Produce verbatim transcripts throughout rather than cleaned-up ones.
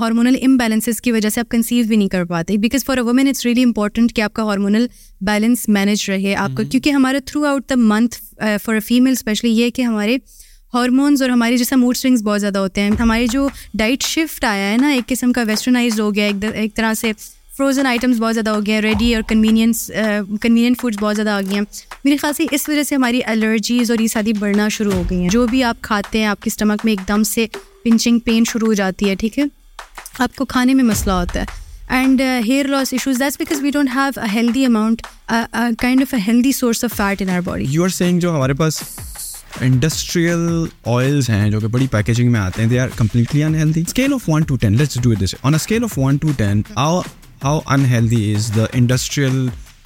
Hormonal imbalances کی وجہ سے آپ کنسیو بھی نہیں کر پاتے. Because for a woman it's really important کہ آپ کا ہارمونل بیلنس مینیج رہے آپ کا, کیونکہ ہمارا throughout the month for a female especially یہ کہ ہمارے ہارمونز اور ہمارے جیسا موڈ سوئنگس بہت زیادہ ہوتے ہیں. ہمارے جو ڈائٹ شفٹ آیا ہے نا ایک قسم کا ویسٹرنائز ہو گیا, ایک طرح سے فروزن آئٹمس بہت زیادہ ہو گئے ہیں, ریڈی اور کنوینئنس کنوینئنٹ فوڈس بہت زیادہ آ گئی ہیں. میرے خیال سے اس وجہ سے ہماری الرجیز اور یہ ساری بڑھنا شروع ہو گئی ہیں. جو بھی آپ کھاتے ہیں آپ کے اسٹمک میں ایک دم سے پنچنگ پین شروع ہو جاتی ہے, ٹھیک ہے, آپ کو کھانے میں مسئلہ ہوتا ہے. And hair loss issues, that's because we don't have a healthy amount kind of a healthy source of fat in our body. You are seeing جو ہمارے پاس انڈسٹریل آئلز ہیں جو کہ بڑی پیکیجنگ میں آتے ہیں, they are completely unhealthy. Scale of one to ten let's do this, on a scale of one to ten how unhealthy is the industrial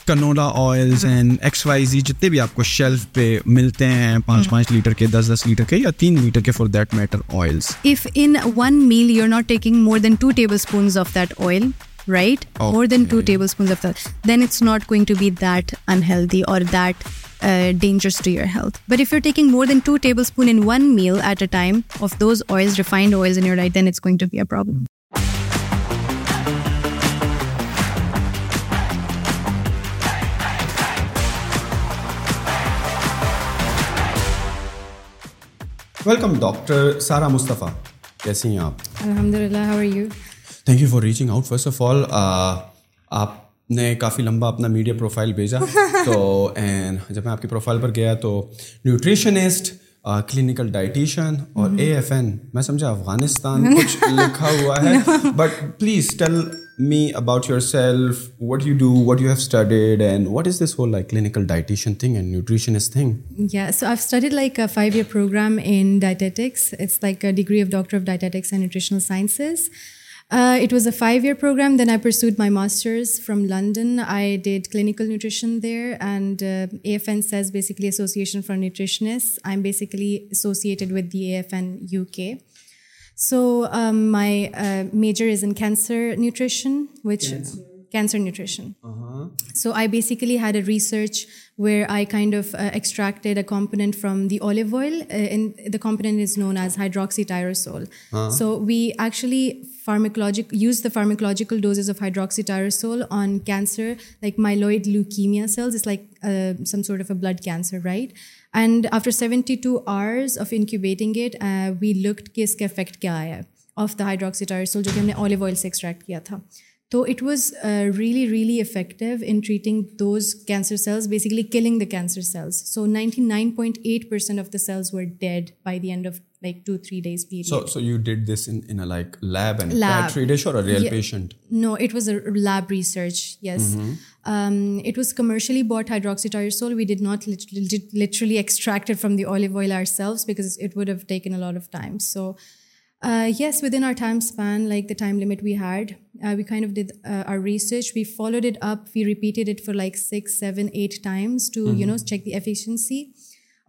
canola oils and X Y Z جتنے بھی آپ کو shelf پہ ملتے ہیں پانچ پانچ letter کے, دس دس لیٹر کے, یا تین لیٹر کے for that matter oils. If in one meal you're not taking more than two tablespoons of that oil, right? Okay. More than two tablespoons of that, then it's not going to be that unhealthy or that uh, dangerous to your health. But if you're taking more than two tablespoons in one meal at a time of those oils, refined oils in your diet, then it's going to be a problem. Welcome doctor Sara Mustafa, کیسی ہیں آپ؟ الحمد للہ, how are you? Thank you for reaching out. First of all آپ نے کافی لمبا اپنا media profile بھیجا, تو اینڈ جب میں آپ کی پروفائل پر گیا تو نیوٹریشنسٹ, کلینکل ڈائٹیشین اور اے ایف این, میں سمجھا افغانستان کچھ لکھا ہوا ہے, but please tell me about yourself, what you do, what you have studied, and what is this whole like clinical dietitian thing and nutritionist thing? Yeah so I have studied like a five year programme in dietetics, it's like a degree of doctor of dietetics and nutritional sciences. It was a five year programme, then I pursued my masters from London. I did clinical nutrition there, and A F N Cs basically association for nutritionist. I am basically associated with the A F N U K. So my major is in cancer nutrition, which cancer nutrition. So I basically had a research where I kind of extracted a component from the olive oil, and the component is known as hydroxytyrosol. So we actually pharmacologic use the pharmacological doses of hydroxytyrosol on cancer like myeloid leukaemia cells, is like some sort of a blood cancer, right? And after seventy two hours of incubating it we looked کہ اس کا effect کیا آیا of the ہائیڈروکسیٹائروسول جو کہ ہم نے olive oil سے ایکسٹریکٹ کیا تھا. تو it was really really effective in treating those cancer cells, basically killing the cancer cells. So ninety nine point eight percent of the cells were dead by the end of like two three days period. So so you did this in in a like lab and petri dish or a real yeah. patient? No, it was a lab research, yes. Mm-hmm. Um it was commercially bought hydroxytyrosol. We did not literally, literally extract it from the olive oil ourselves because it would have taken a lot of time. So uh yes, within our time span, like the time limit we had, uh, we kind of did uh, our research. We followed it up, we repeated it for like six, seven, eight times to mm-hmm. you know check the efficiency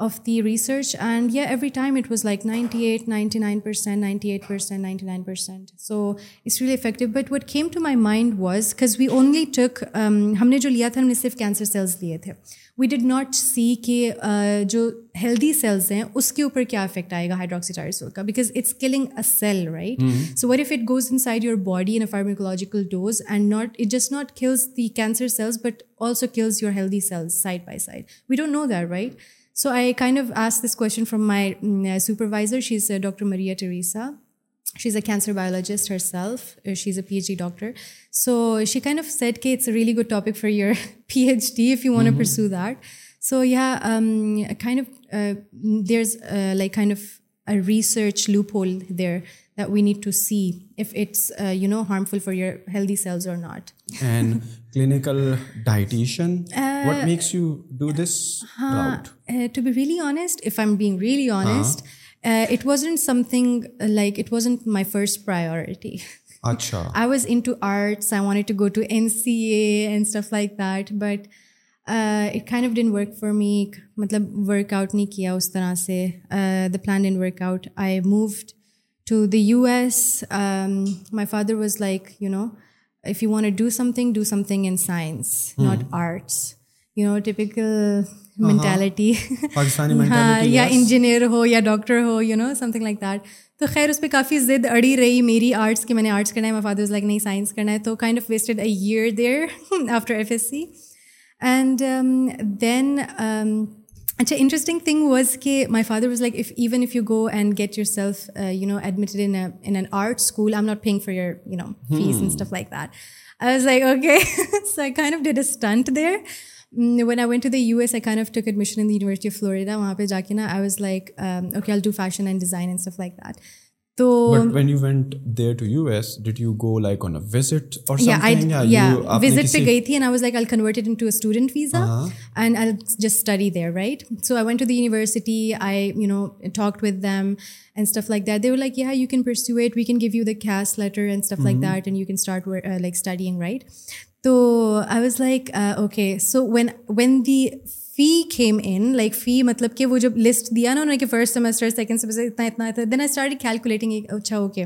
of the research, and yeah, every time it was like ninety-eight, ninety-nine percent, ninety-eight percent, ninety-nine percent. So it's really effective. But what came to my mind was, because we only took um humne jo liya tha humne sirf cancer cells liye the. We did not see ke uh, jo healthy cells hain uske upar kya effect aayega hydroxytyrosol ka, because it's killing a cell, right? Mm-hmm. So what if it goes inside your body in a pharmacological dose and not it just not kills the cancer cells but also kills your healthy cells side by side? We don't know that, right? So I kind of asked this question from my uh, supervisor. She's uh, Dr Maria Teresa. She's a cancer biologist herself. Uh, she's a PhD doctor. So she kind of said that it's a really good topic for your PhD if you want to mm-hmm. pursue that. So yeah, um kind of uh, there's uh, like kind of a research loophole there that we need to see if it's uh, you know harmful for your healthy cells or not. And clinical dietitian, uh, what makes you do this uh, route? Uh, to be really honest, if I'm being really honest, uh-huh. uh, it wasn't something uh, like it wasn't my first priority. Acha. I was into arts, I wanted to go to N C A and stuff like that, but Uh, it kind of didn't work for me. matlab work out nahi kiya us tarah se, uh, the plan didn't work out. I moved to the U S. Um, my father was like, you know, if you want to do something, do something in science, mm-hmm. not arts. You know typical mentality, ہاں، یا engineer ہو یا doctor ہو، you know something like that. تو خیر اس پہ کافی ضد اڑی رہی میری آرٹس کی، میں نے آرٹس کرنا ہے، مائی فادر واز لائک نہیں سائنس کرنا ہے. تو kind of wasted a year there after F S C. And then اچھا انٹرسٹنگ تھنگ واز کہ my father was like if even if you go and get yourself you know admitted in in an art school, I am not paying for your you know fees and stuff like that. I was like okay, so I kind of did a stunt there. When I went to the U S, I kind of took admission in the University of Florida. وہاں پہ جا کے نا I was like, um, okay, I'll do fashion and design and stuff like that. So, but when you went there to U S, did you go like on a visit or something? Yeah, I'd, yeah, yeah you, visit pe gayi thi and I was like, I'll convert it into a student visa uh-huh. and I'll just study there, right? So I went to the university. I, you know, talked with them and stuff like that. They were like, yeah, you can pursue it. We can give you the C A S letter and stuff mm-hmm. like that, and you can start uh, like studying, right? So I was like, uh, okay, so when when the fee came in, like fee matlab ke wo jab list diya na unhone ke first semester, second semester itna itna tha, then I started calculating, acha okay,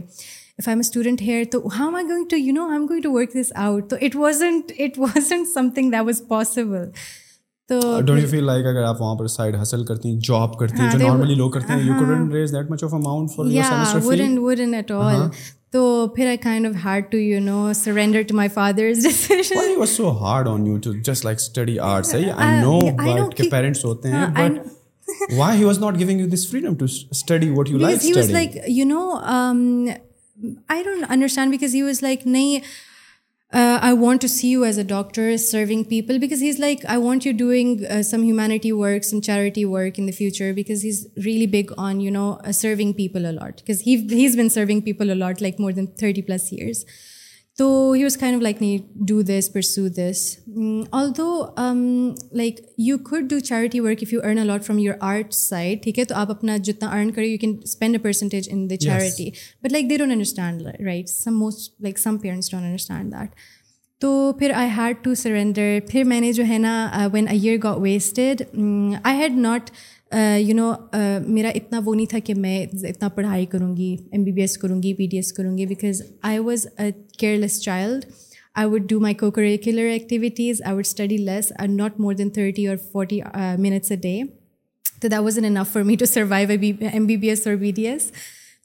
if I'm a student here, to how am I going to, you know, I'm going to work this out. So it wasn't it wasn't something that was possible. So don't you feel like agar aap wahan par side hustle karti, job karti, jo normally log karte hain, you couldn't raise that much of amount for your semester fee? Yeah, wouldn't wouldn't at all. Uh-huh. تو پھر I kind of had to you know surrender to my father's decision. Why was so hard on you to just like study arts? I know but کے parents ہوتے ہیں، but why he was not giving you this freedom to study what you like? He was like you know I don't understand because he was like نہیں I want to see you as a doctor serving people because he is like I want you doing some humanity work some charity work in the future because he is really big on you know serving people a lot because he he is been serving people a lot like more than thirty plus years. So he was kind of like نہیں do this pursue this although like you could do charity work if you earn a lot from your art side. ٹھیک ہے تو آپ اپنا جتنا earn کریں you can spend a percentage in the charity but like they don't understand right some most like some parents don't understand that. تو پھر I had to surrender. پھر میں نے جو ہے نا when a year got wasted I had not you know میرا اتنا وہ نہیں تھا کہ میں اتنا پڑھائی کروں گی ایم بی بی ایس کروں گی بی ڈی ایس کروں گی because I was a careless child. I would do my کو curricular activities. I would study less and not more than thirty اور فورٹی منٹس اے ڈے. تو that was an enough for me to survive M B B S اور B D S.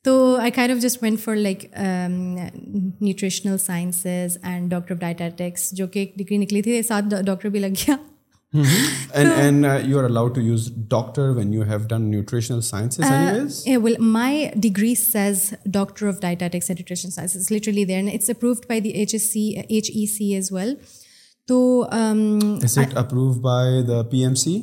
تو I kind of just went for like nutritional sciences and doctor of dietetics جو کہ ایک degree نکلی تھی، ساتھ doctor بھی لگ گیا. Mm-hmm. And so, and uh, you are allowed to use doctor when you have done nutritional sciences uh, anyways? Yeah, well, my degree says Doctor of Dietetics and Nutrition Sciences. It's literally there and it's approved by the H S C, H E C as well. So, um, is it I, approved by the P M C,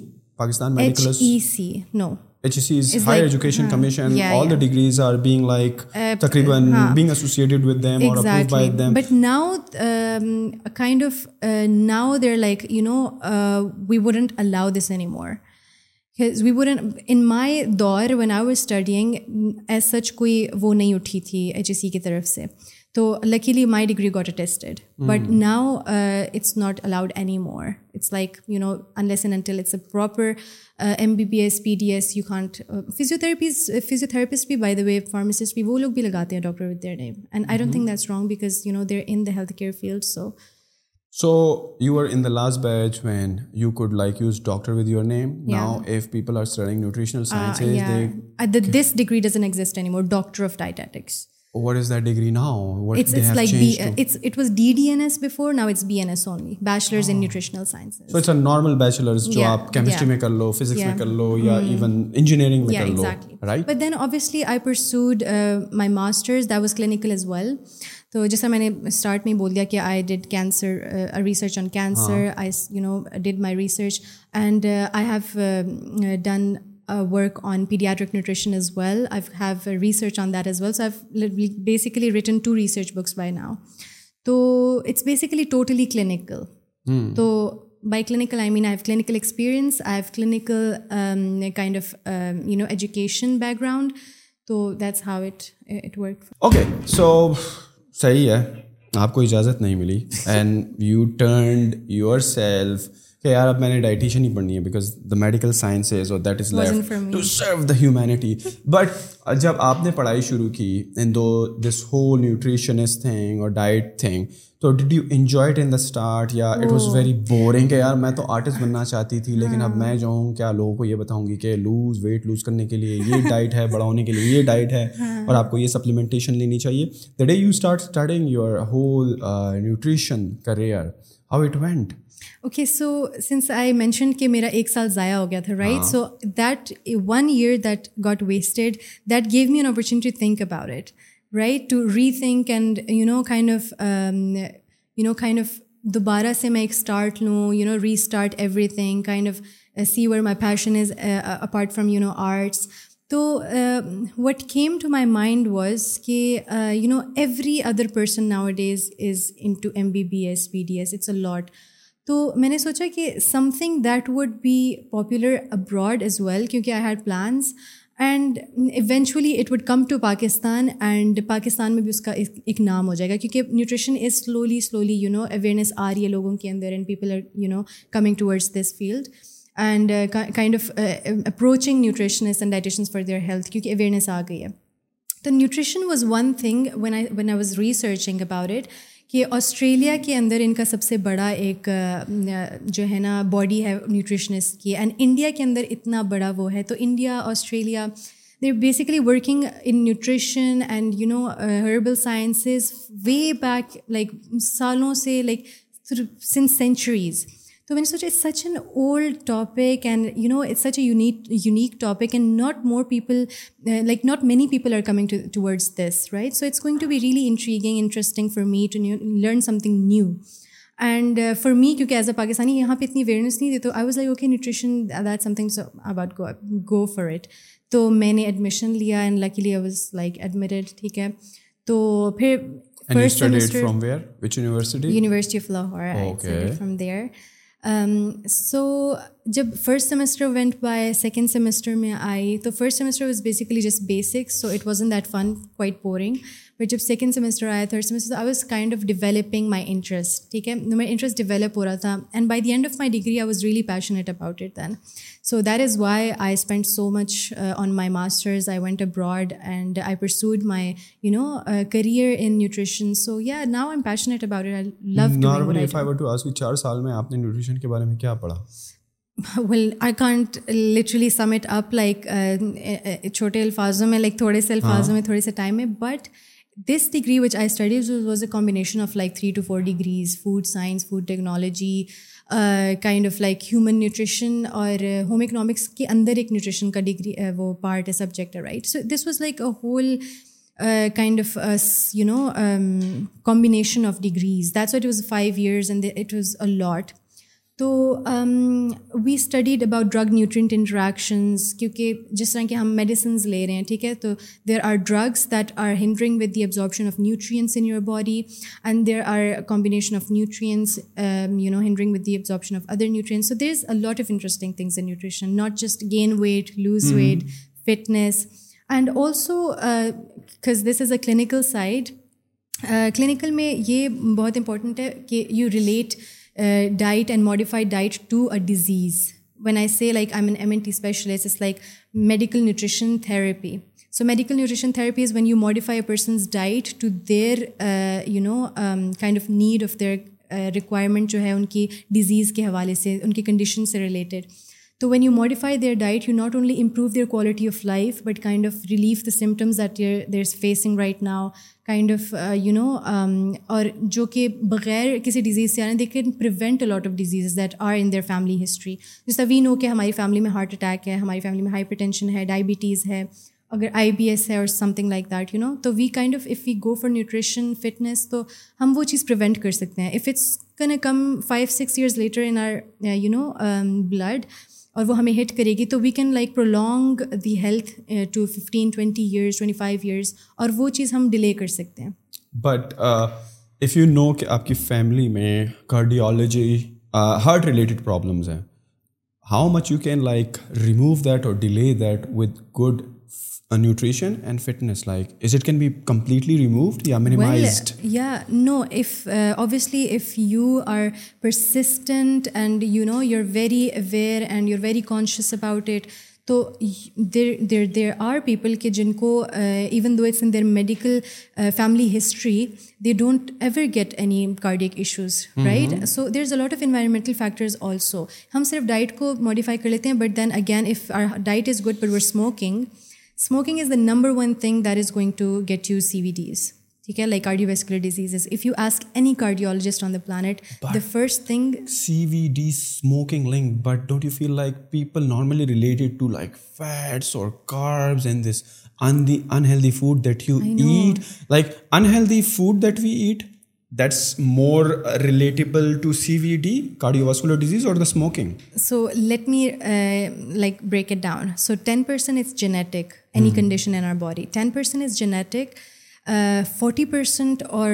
Pakistan Medical H E C? No. H S C is it's Higher like, Education uh, Commission. Yeah, all yeah. the degrees are being like uh, takriban uh, being associated with them exactly. or approved by them. But now um, kind of uh, now they're like, you know, uh, we wouldn't allow this anymore. Because we wouldn't, in my daur when I was studying, as such koi wo nahi uthi thi H S C ki taraf se. So luckily my degree got attested. Mm. But now uh, it's not allowed anymore. It's like, you know, unless and until it's a proper uh, M B B S, P D S, you can't. Uh, physiotherapists, uh, physiotherapists bhi, by the way, pharmacists bhi, wo log bhi lagate hain doctor with their name. And mm-hmm. I don't think that's wrong because, you know, they're in the healthcare field. So, so you were in the last batch when you could like use doctor with your name. Yeah. Now if people are studying nutritional sciences, uh, yeah. they... Uh, the, this degree doesn't exist anymore, doctor of dietetics. What is that degree now? What it's, they it's have like changed B, to? It's it was D D N S before, now it's B N S only, bachelor's oh. in nutritional sciences. So it's a normal bachelor's yeah. jo aap chemistry yeah. mein kar lo, physics yeah. mein kar lo ya mm. even engineering mein yeah, kar lo exactly. right? But then obviously I pursued uh, my master's that was clinical as well. So jaisa maine start mein bol diya ki I did cancer uh, a research on cancer. Haan. I you know did my research and uh, I have uh, done Uh, work on pediatric nutrition as well. I have uh, research on that as well. So I've basically written two research books by now. So it's basically totally clinical. Mm. So by clinical, I mean I have clinical experience. I have clinical um, kind of um, you know education background. So that's how it it worked. Okay, so صحیح ہے آپ کو اجازت نہیں ملی and you turned yourself کہ یار اب میں نے ڈائٹیشین ہی پڑھنی ہے بیکاز دا میڈیکل سائنسز اور that is left to serve the humanity. But جب آپ نے پڑھائی شروع کی and do this whole nutritionist thing اور ڈائٹ تھنگ, تو did you enjoy it in the start یا اٹ واز ویری بورنگ کہ یار میں تو آرٹسٹ بننا چاہتی تھی لیکن اب میں جو ہوں کیا لوگوں کو یہ بتاؤں گی کہ لوز ویٹ لوز کرنے کے لیے یہ ڈائٹ ہے, بڑا ہونے کے لیے یہ ڈائٹ ہے اور آپ کو یہ سپلیمنٹیشن لینی چاہیے. The day you start starting your whole nutrition career, how it went? Okay, so since I mention کہ میرا ایک سال ضائع ہو گیا تھا, right, so that one year that got wasted that gave me an opportunity to think about it, right, to rethink and you know kind of you know kind of دوبارہ سے میں ایک اسٹارٹ لوں, you know restart everything, kind of see where my passion is apart from you know arts. تو what came to my mind was کہ you know every other person nowadays is into M B B S, B D S, it's a lot. تو میں نے سوچا کہ something that would be popular abroad as well, کیونکہ I had plans and eventually it would come to Pakistan and Pakistan میں بھی اس کا ایک نام ہو جائے گا, کیونکہ nutrition is slowly slowly you know awareness آ رہی ہے لوگوں کے اندر and people are you know coming towards this field and kind of approaching nutritionist and dietitians for their health, کیونکہ اویئرنیس آ گئی ہے. تو nutrition was one thing when I when I was researching about it کہ Australia کے اندر ان کا سب سے بڑا ایک جو ہے نا باڈی ہے نیوٹریشنسٹ کی, اینڈ انڈیا کے اندر اتنا بڑا وہ ہے. تو India Australia they are basically working in nutrition and you know herbal sciences way back, like سالوں سے, لائک سنس سینچریز. تو میں نے سوچا it's such an old topic and you know it's such a unique unique topic and not more people like not many people are coming towards this, right. So it's going to be really intriguing, interesting for me to learn something new and for me, کیونکہ as اے پاکستانی یہاں پہ اتنی awareness نہیں تھی. تو I was like okay nutrition that something about go for it. تو میں نے ایڈمیشن لیا and luckily I was like admitted, ٹھیک ہے. تو پھر first semester university of Lahore, I started from there. So جب first semester went by, second semester میں آئی, تو first semester was basically just basics, so it wasn't that fun, quite boring. But جب second semester آیا, third semester, I was kind of developing my interest, ٹھیک ہے, میرا interest develop ہو رہا تھا. And by the end of my degree I was really passionate about it then. So that is why I spend so much on my masters, I went abroad and I pursued my you know career in nutrition. So yeah now I am passionate about it, I love doing it. Normally if I were to ask you چار سال میں آپ نے nutrition کے بارے میں کیا پڑھا? Well I can't literally sum it up like چھوٹے الفاظوں میں, لائک تھوڑے سے الفاظوں میں, تھوڑے سے ٹائم میں. But this degree which I studied was a combination of like three to four degrees, food science, food technology, uh, kind of like human nutrition or uh, home economics ke andar ek nutrition ka degree uh, wo part hai, subject hai, right? So this was like a whole uh, kind of uh, you know um, combination of degrees. That's why it was five years and it was a lot. تو we studied about drug nutrient interactions, کیونکہ جس طرح کہ ہم medicines لے رہے ہیں, ٹھیک ہے, تو there are drugs that are hindering with the absorption of nutrients in your body and there are combination of nutrients you know hindering with the absorption of other nutrients. So there is a lot of interesting things in nutrition, not just gain weight, lose weight, fitness, and also because this is a clinical side. Clinical میں یہ بہت important ہے کہ you relate Uh, diet and modified diet to a disease. When I say like I'm an M N T specialist, it's like medical nutrition therapy. So medical nutrition therapy is when you modify a person's diet to their uh, you know um, kind of need of their uh, requirement جو ہے ان کی disease کے حوالے سے, ان کی condition سے related. So when you modify their diet, you not only improve their quality of life, but kind of relieve the symptoms that they're, they're facing right now, kind of, uh, you know, um, or jo ke bagair kisi disease se aane, they can prevent a lot of diseases that are in their family history. Just we know ke hamari family mein heart attack hai, hamari family mein hypertension hai, diabetes hai, agar I B S hai or something like that, you know. So we kind of, if we go for nutrition, fitness, to hum wo cheez prevent kar sakte hain. If it's gonna come five, six years later in our, uh, you know, um, blood, اور وہ ہمیں ہٹ کرے گی, تو we can like prolonging the health to fifteen twenty years, twenty five years, اور وہ چیز ہم ڈیلے کر سکتے ہیں. بٹ اف یو نو کہ آپ کی فیملی میں کارڈیالوجی, ہارٹ ریلیٹڈ پرابلمز ہیں, how much you can like remove that اور delay that with good nutrition and fitness, like is it can be completely removed yeah minimized well, yeah no if uh, obviously if you are persistent and you know you're very aware and you're very conscious about it. So there there there are people ke jinko uh, even though it's in their medical uh, family history, they don't ever get any cardiac issues, mm-hmm. right? So there's a lot of environmental factors also. Hum sirf diet ko modify kar lete hain, but then again if our diet is good but we're smoking, smoking is the number one thing that is going to get you C V Ds, theek hai, like cardiovascular diseases. If you ask any cardiologist on the planet, but the first thing C V D smoking link, but don't you feel like people normally related to like fats or carbs and this un- the unhealthy food that you eat, like unhealthy food that we eat, that's more relatable to C V D, cardiovascular disease, or the smoking? So let me uh, like break it down. So ten percent is genetic, any mm. condition in our body. ten percent is genetic. Uh, forty percent or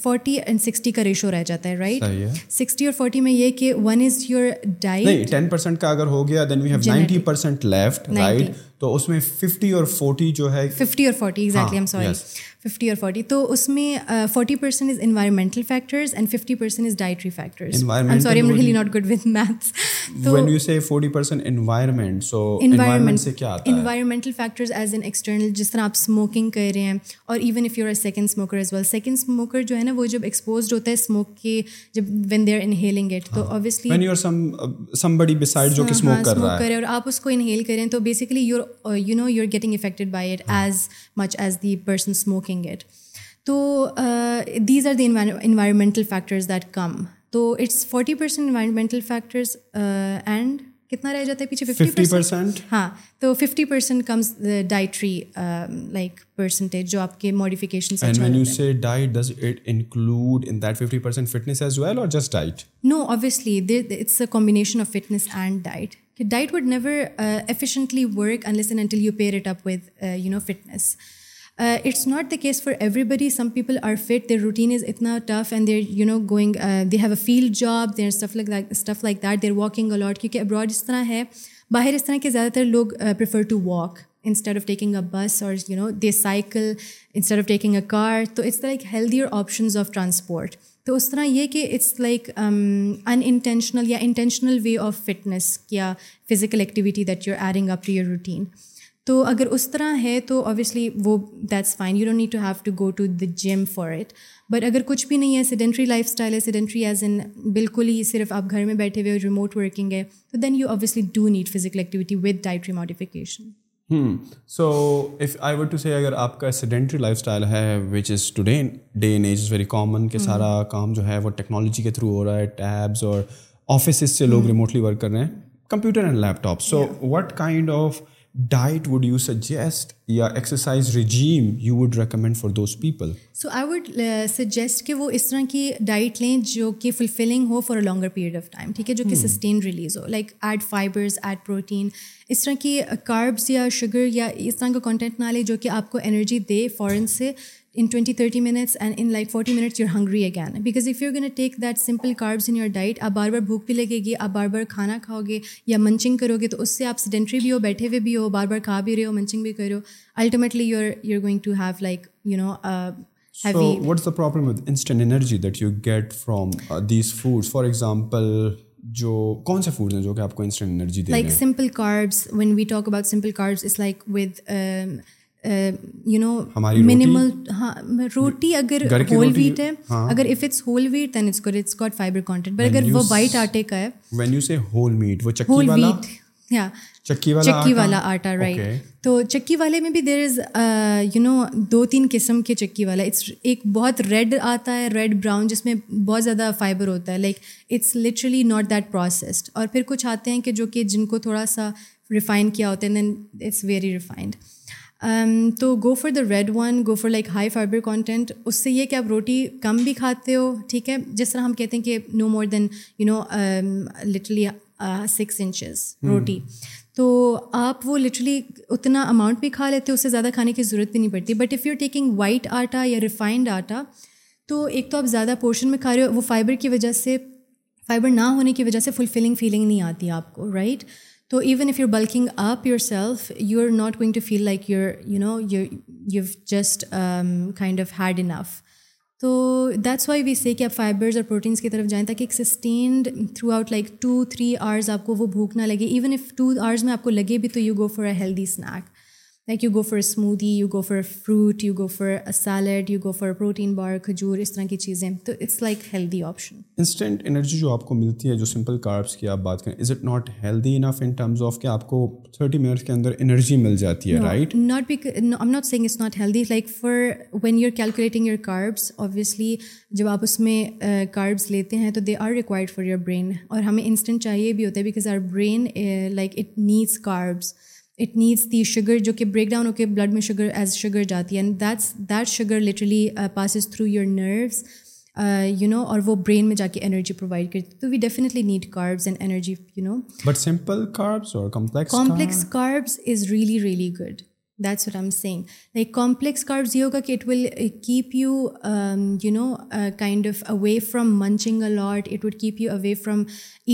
forty and sixty ka ratio रह जाता है, right? सही है. sixty और forty में ये कि one is your diet. नहीं, ten percent का अगर हो गया, then we have genetic. ninety percent left, ninety. Right? तो उसमें fifty और forty जो है. fifty और forty, exactly, हाँ, I'm sorry. Yes. fifty और forty. तो उसमें uh, forty percent is environmental factors and fifty percent is dietary factors. I'm sorry, I'm really not good with maths. So, when you say forty percent environment, so environment, environment से क्या आता है? Environmental factors as in external, जिस तरह आप smoking कर रहे हैं, और even if you're a second smoker as well. Second smoker जो है ना, वो जब exposed होता है smoke के, जब when they're inhaling it, तो हाँ, obviously when you're some uh, somebody beside जो कि smoke कर रहा है और आप उसको inhale करें, तो basically you're uh, you know you're getting affected by it हाँ. as much as the person smoking it. So uh, these are the envi- environmental factors that come. So it's forty percent environmental factors uh, and कितना रह जाता है पीछे fifty percent? हाँ, तो fifty percent comes the dietary um, like percentage जो आपके modifications. And when you say diet, does it include in that fifty percent fitness as well or just diet? No, obviously it's a combination of fitness and diet. Diet would never uh, efficiently work unless and until you pair it up with uh, you know fitness. Uh, it's not the case for everybody. Some people are fit, their routine is itna tough and they're you know going uh, they have a field job, there's stuff like that stuff like that they're walking a lot kyunki abroad is tarah hai, bahar is tarah ke zyadatar log uh, prefer to walk instead of taking a bus, or you know they cycle instead of taking a car. So it's like healthier options of transport. So us tarah ye ki it's like um, unintentional ya intentional way of fitness ya physical activity that you're adding up to your routine. تو اگر اس طرح ہے تو obviously وہ that's fine, you don't need to have to go to the gym for it. But اگر کچھ بھی نہیں ہے, sedentary lifestyle ہے, sedentary as in بالکل ہی صرف آپ گھر میں بیٹھے ہوئے اور remote working ہے, تو then you obviously do need physical activity with dietary modification. Hmm. So if I were to say اگر آپ کا sedentary lifestyle ہے which is today day and age is very common کہ سارا کام جو ہے وہ ٹیکنالوجی کے تھرو ہو رہا ہے, tabs اور offices سے لوگ remotely work کر رہے ہیں, computer and laptop. So what kind of diet would you suggest ya exercise regime you would recommend for those people? So I would uh, suggest ke wo is tarah ki diet lein jo ki fulfilling ho for a longer period of time, theek hai, jo ki sustained release ho, like add fibers, add protein, is tarah ki carbs ya sugar ya is tarah ka content na le jo ki aapko energy de foreign se in twenty to thirty minutes, and in like forty minutes you're hungry again, because if you're going to take that simple carbs in your diet, aap bar bar bhook bhi lagegi, aap bar bar khana khaoge ya munching karoge, to usse aap sedentary bhi ho, baithe hue bhi ho, bar bar kha bhi rahe ho, munching bhi kar rahe ho, ultimately you're you're going to have like you know uh, heavy. So what's the problem with instant energy that you get from uh, these foods? For example, jo kaun se foods hain jo ki aapko instant energy de rahe hain, like simple carbs. When we talk about simple carbs, it's like with um, you know minimal roti, agar whole wheat hai, agar if it's whole wheat then it's good, it's got fiber content, but agar wo white aate ka hai, when you say whole wheat, wo chakki wala yeah chakki wala chakki wala aata, right? तो चक्की वाले में भी there is you know दो तीन किस्म के चक्की वाला. इट्स एक बहुत रेड आता है, रेड ब्राउन, जिसमें बहुत ज़्यादा फाइबर होता है, like it's literally not that processed. और फिर कुछ आते हैं कि जो कि जिनको थोड़ा सा रिफाइन किया होता है, दैन इट्स वेरी रिफाइंड. तो go for the red one, go for like high fibre content. उससे ये कि आप रोटी कम भी खाते हो, ठीक है, जिस तरह हम कहते हैं कि no more than you know literally six inches रोटी, तो आप वो लिटरली उतना अमाउंट भी खा लेते हो, उससे ज़्यादा खाने की ज़रूरत भी नहीं पड़ती. But if you are taking white आटा या रिफाइंड आटा, तो एक तो आप ज़्यादा पोर्शन में खा रहे हो, वो फाइबर की वजह से, फाइबर ना होने की वजह से फुलफिलिंग फीलिंग नहीं आती आपको, right? So even if you're bulking up yourself, you're not going to feel like you're, you know, you you've just um, kind of had enough. So that's why we say کہ آپ fibres اور proteins کی طرف جائیں تاکہ ایک sustained throughout like two three hours آپ کو وہ بھوک نہ لگے. ایون اف ٹو آورز میں آپ کو لگے بھی تو you go for a healthy snack, like you go for a smoothie, you go for a fruit, you go for a salad, you go for protein bar, کھجور, اس طرح کی چیزیں. تو it's like healthy option. Instant energy جو آپ کو ملتی ہے جو سمپل کاربس کی آپ بات کریں, is it not healthy enough in terms of کہ آپ کو تھرٹی منٹس کے اندر انرجی مل جاتی ہے, right? Not back I am not seeing it's not healthy, like for when you are calculating your carbs obviously جب آپ اس میں کاربس لیتے ہیں تو they are required for your brain, اور ہمیں انسٹنٹ چاہیے بھی ہوتا ہے because our brain like it needs carbs, it needs the sugar جو کہ بریک ڈاؤن ہو کے بلڈ میں شوگر ایز شوگر جاتی ہے, and that's that sugar literally passes through your nervous you know, اور وہ برین میں جا کے انرجی پرووائڈ کرتی ہے. تو we definitely need carbs and energy you know, but simple carbs اور complex complex carbs is really really good. That's what I am seeing, like complex carbs یہ ہوگا کہ it will keep you you know kind of away from munching a lot, it would keep you away from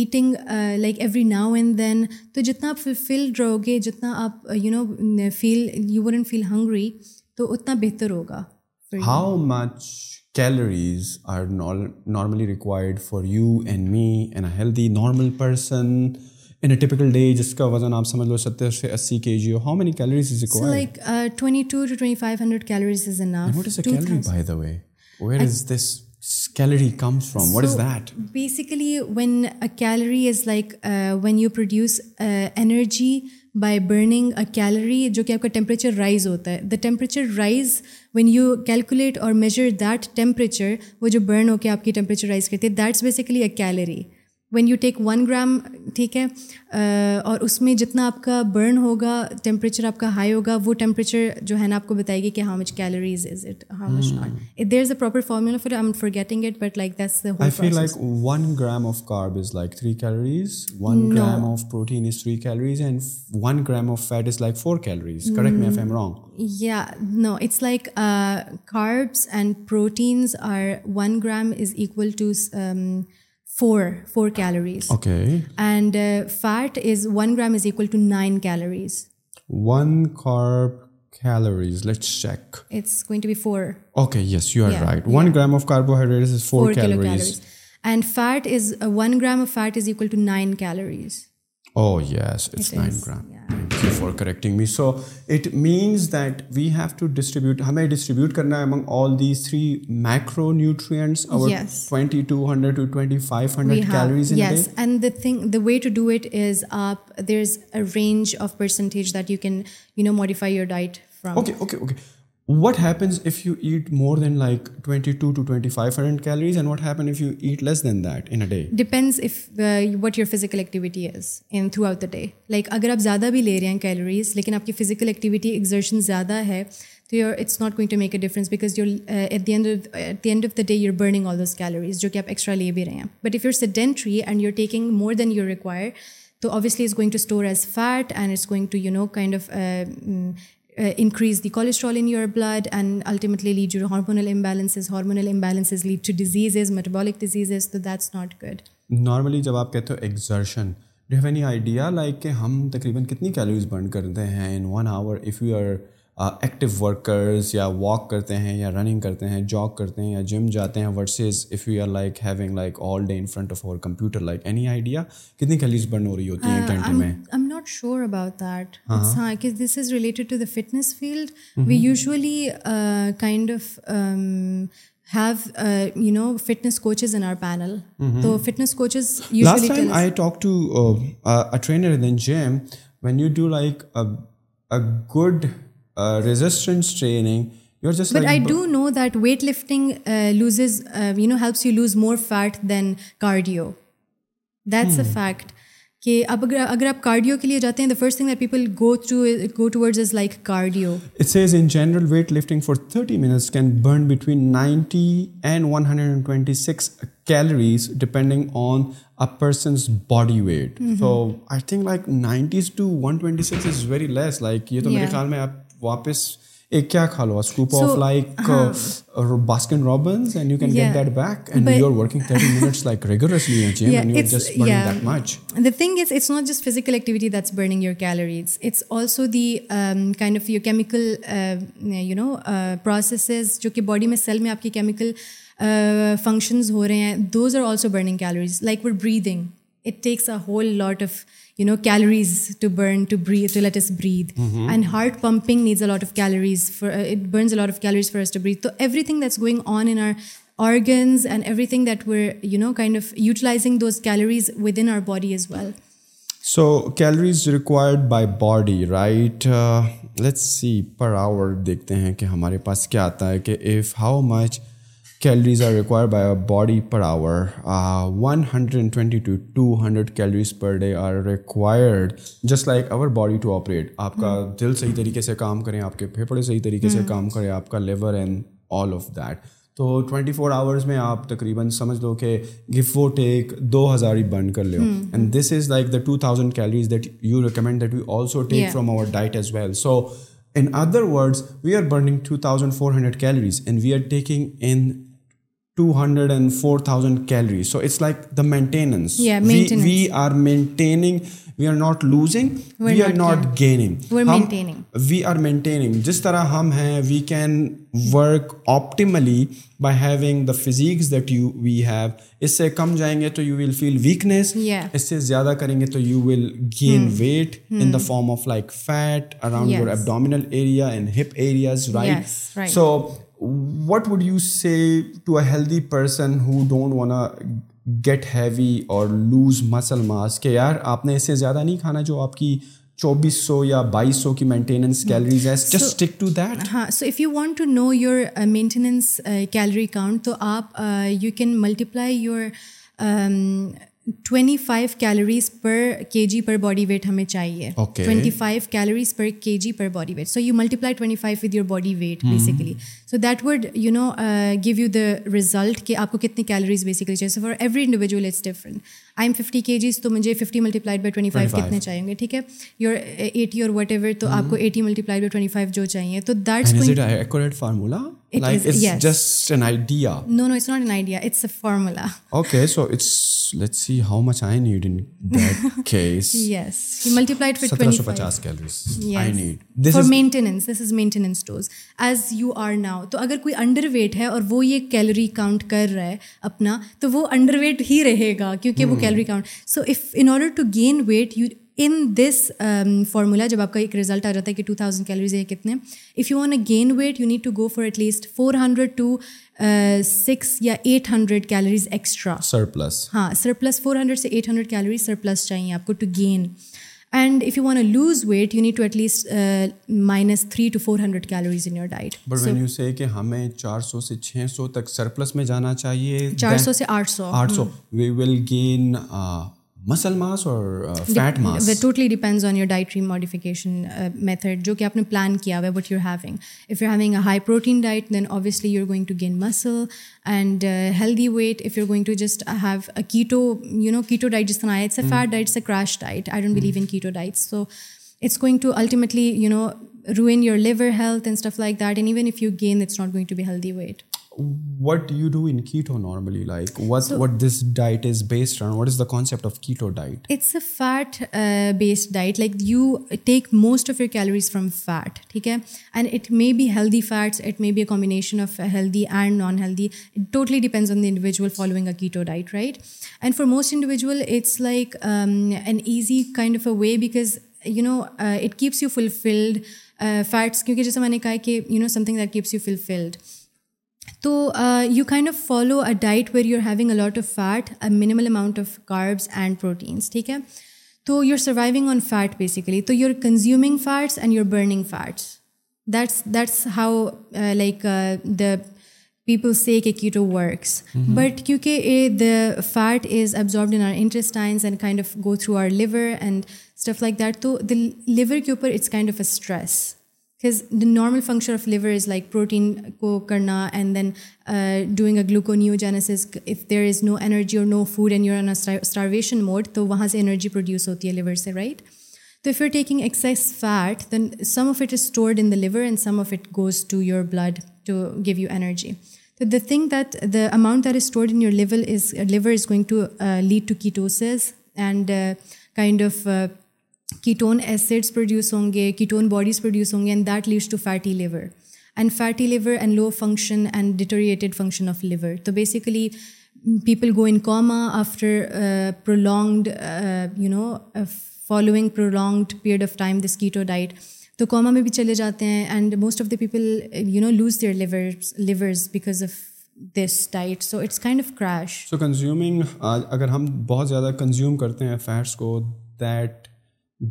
eating like every now and then. تو جتنا آپ fulfilled رہو گے, جتنا آپ you know feel you wouldn't feel hungry, تو اتنا بہتر ہوگا. How much calories are normally required for you and me and a healthy normal person in a typical day, جس کا وزن آپ سمجھ لو ستر سے اسی کے جی ہو, how many calories is required? So like uh, twenty-two to twenty-five hundred calories is enough. And what is a calorie, by the way? Where I, is this calorie comes from? So what is that? Basically, when a calorie is like uh, when you produce uh, energy by burning a calorie, جو کہ آپ کا temperature rise ہوتا ہے. The temperature rise, when you calculate or measure that temperature, وہ جو burn ہو کے آپ کی temperature rise کرتی ہے, that's basically a calorie. when you take one gram, ٹھیک ہے, اور اس میں جتنا آپ کا برن ہوگا, ٹیمپریچر آپ کا ہائی ہوگا, وہ ٹیمپریچر جو ہے نا آپ کو بتائے گی کہ how much calories is it, how much not. There is a proper formula for, I am forgetting it, but like that's the whole process. I feel like one gram of carb is like three calories, one gram of protein is three calories, and one gram of fat is like four calories. Correct me if I am wrong. Yeah, no, it's like uh, carbs and proteins are one gram is equal to um, Four, four calories. Okay. And uh, fat is one gram is equal to nine calories. One carb calories. Let's check. It's going to be four. Okay, yes, you are yeah, right. One yeah. gram of carbohydrates is four, four calories. Kilocalories. And fat is, uh, one gram of fat is equal to nine calories. Oh, yes, it's it nine is, gram. Yeah. Thank you for correcting me. So it means that we have to distribute, ہمیں distribute کرنا ہے among all these three macronutrients, our yes. twenty-two hundred to twenty-five hundred calories have, in yes. a day. Yes, and the thing, the way to do it is uh, there's a range of percentage that you can, you know, modify your diet from. Okay, okay, okay. What happens if you eat more than like twenty-two to twenty-five hundred calories, and what happens if you eat less than that in a day? Depends if uh, what your physical activity is in throughout the day. Like agar aap zyada bhi le rahe hain calories lekin aapki physical activity exertion zyada hai, so you're, it's not going to make a difference because you're uh, at the end of at the end of the day you're burning all those calories jo ki aap extra le bhi rahe hain. But if you're sedentary and you're taking more than you require, so obviously it's going to store as fat and it's going to, you know, kind of uh, Uh, increase the cholesterol in your blood and ultimately lead to hormonal imbalances. Hormonal imbalances lead to diseases, metabolic diseases, so that's not good. Normally jab aap kehte ho exertion, do you have any idea like ke hum takriban kitni calories burn karte hain in one hour if we are uh, active workers, ya walk karte hain ya running karte hain, jog karte hain ya gym jate hain, versus if we are like having like all day in front of our computer, like any idea kitni calories burn ho rahi hoti hain gante mein? I'm not sure about that. Uh-huh. It's, uh, this is related to the fitness field. Mm-hmm. We usually uh, kind of um, have uh, you know, fitness coaches in our panel. Mm-hmm. So fitness coaches usually last time tell us, I talked to uh, a trainer in the gym, when you do like a a good uh, resistance training, you're just but like, I do know that weightlifting uh, loses uh, you know, helps you lose more fat than cardio. That's hmm. a fact. کہ اب اگر اگر آپ cardio کے لیے جاتے ہیں, the first thing that people go to go towards is like cardio. It says in general weightlifting for thirty minutes can burn between ninety and one hundred twenty-six calories depending on a person's body weight. Mm-hmm. So I think like ninety to one hundred twenty-six is very less. Like یہ تو میرے خیال میں آپ واپس ek kya kha lo, a scoop so, of like uh-huh. uh, Baskin Robbins, and you can yeah. get that back, and but, you're working thirty minutes like rigorously in gym, yeah, and you're just burning yeah. that much. The thing is, it's not just physical activity that's burning your calories. It's also the um, kind of your chemical, uh, you know, uh, processes jo ki body mein, cell mein aapki chemical uh, functions ho rahe hain. Those are also burning calories. Like we're breathing. It takes a whole lot of, you know, calories to burn, to breathe, to let us breathe. Mm-hmm. And heart pumping needs a lot of calories. For uh, it burns a lot of calories for us to breathe. So everything that's going on in our organs and everything that we're, you know, kind of utilizing those calories within our body as well. So calories required by body, right? Uh, let's see, per hour, dekhte hain ki hamare paas kya aata hai ki if how much calories are required by a body per hour. Uh, one hundred twenty to two hundred calories per day are required, just like our body to operate. आपका दिल सही तरीके से काम करे, आपके फेफड़े सही तरीके से काम करे, आपका liver and all of that. तो twenty-four hours में आप तकरीबन समझ लो कि give or take two thousand he burn कर लो. And this is like the two thousand calories that you recommend that we also take yeah. from our diet as well. So in other words, we are burning two thousand four hundred calories and we are taking in two hundred four thousand calories. So it's like the maintenance. Yeah, maintenance. We, we are maintaining. We are not losing. We're we are not, not gaining. We're hum, maintaining. We are maintaining. Jis tarah hum hain, we can work optimally by having the physiques that you we have. Isse kam jayenge to you will feel weakness. Yeah. Isse zyada karenge to you will gain hmm. weight hmm. in the form of like fat around yes. your abdominal area and hip areas, right? Yes, right. So what would you say to a healthy person who don't want to get heavy or lose muscle mass? कि यार आपने इससे ज़्यादा नहीं खाना जो आपकी twenty-four hundred या twenty-two hundred की maintenance calories है. Just so, stick to that. हाँ, so if you want to know your uh, maintenance uh, calorie count, तो आप uh, you can multiply your um, twenty-five calories per kg per body weight हमें चाहिए. Okay. twenty-five calories per kg per body weight. So you multiply twenty-five with your body weight mm-hmm. basically. So that would, you know, uh, give you the result कि आपको कितनी calories basically चाहिए. So for every individual it's different. I'm fifty kgs तो मुझे fifty multiplied by twenty-five कितने चाहिए, ठीक है? Your eighty or whatever तो आपको eighty multiplied by twenty-five जो चाहिए. So that's And is it an accurate formula? It like is, it's yes. just an idea. No, no, it's not an idea. It's a formula. Okay, so it's, let's see how much I need in that case. Yes. You multiply it with twenty-five. seventeen fifty calories. Yes. I need. This For is, maintenance. This is maintenance dose. As you are now. तो अगर कोई underweight है और वो ये calorie count कर रहा है अपना, तो वो underweight ही रहेगा क्योंकि वो calorie count. So if in order to gain weight, you in this um, formula, जब आपका एक result आ जाता है कि two thousand calories है कितने, if you want to gain weight, you need to go for at least four hundred to six or eight hundred calories extra. Surplus. हाँ, surplus four hundred to eight hundred calories surplus चाहिए आपको to gain. And if you want to lose weight, you need to at least uh, minus three to four hundred calories in your diet. But so, when you say कि हमें four hundred से six hundred तक surplus में जाना चाहिए, four hundred से eight hundred, we will gain... Uh, muscle mass or uh, fat De- mass? It totally depends on your dietary modification uh, method, जो कि आपने plan किया हुआ है, what you're having. If you're having a high protein diet, then obviously you're going to gain muscle and uh, healthy weight. If you're going to just have a keto, you know, keto diet, just an it's a mm. fat diet, it's a crash diet. I don't mm. believe in keto diets. So it's going to ultimately, you know, ruin your liver health and stuff like that. And even if you gain, it's not going to be healthy weight. What do you do in keto normally? Like what so, what this diet is based on? What is the concept of keto diet? It's a fat uh, based diet. Like you take most of your calories from fat, okay? And it may be healthy fats. It may be a combination of healthy and non-healthy. It totally depends on the individual following a keto diet, right? And for most individual, it's like um, an easy kind of a way because, you know, uh, it keeps you fulfilled. Uh, fats, because just like I said, you know, something that keeps you fulfilled. So uh, you kind of follow a diet where you're having a lot of fat, a minimal amount of carbs and proteins, okay? So you're surviving on fat basically. So you're consuming fats and you're burning fats. That's that's how uh, like uh, the people say that keto works. Mm-hmm. But because the fat is absorbed in our intestines and kind of go through our liver and stuff like that, so the liver ke upar it's kind of a stress. Because the normal function of liver is like protein ko karna and then uh, doing a gluconeogenesis. If there is no energy or no food and you're in a starvation mode, तो वहाँ से energy produce होती है liver से, right? So if you're taking excess fat, then some of it is stored in the liver and some of it goes to your blood to give you energy. So the thing that the amount that is stored in your liver is liver is going to uh, lead to ketosis and uh, kind of uh, ketone acids produce honge, ketone bodies produce honge, and that leads to fatty liver. And fatty liver and low function and deteriorated function of liver. So basically, people go in coma after uh, prolonged, uh, you know, uh, following prolonged period of time, this keto diet. So coma mein bhi chale jate hain, and most of the people, you know, lose their livers, livers because of this diet. So it's kind of crash. So consuming, uh, agar hum bahut zyada consume karte hain fats ko, that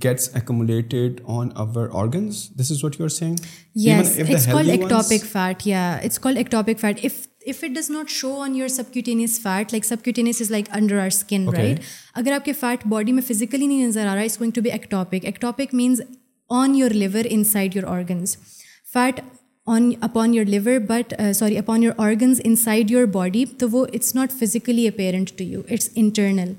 gets accumulated on our organs. This is what you're saying? Yes, it's called ectopic ones? fat. Yeah, it's called ectopic fat. If if it does not show on your subcutaneous fat, like subcutaneous is like under our skin, okay, right? Agar aapke fat body mein physically nahi nazar aa raha, it's going to be ectopic. Ectopic means on your liver, inside your organs. Fat on upon your liver, but uh, sorry, upon your organs inside your body. So wo, it's not physically apparent to you. It's internal.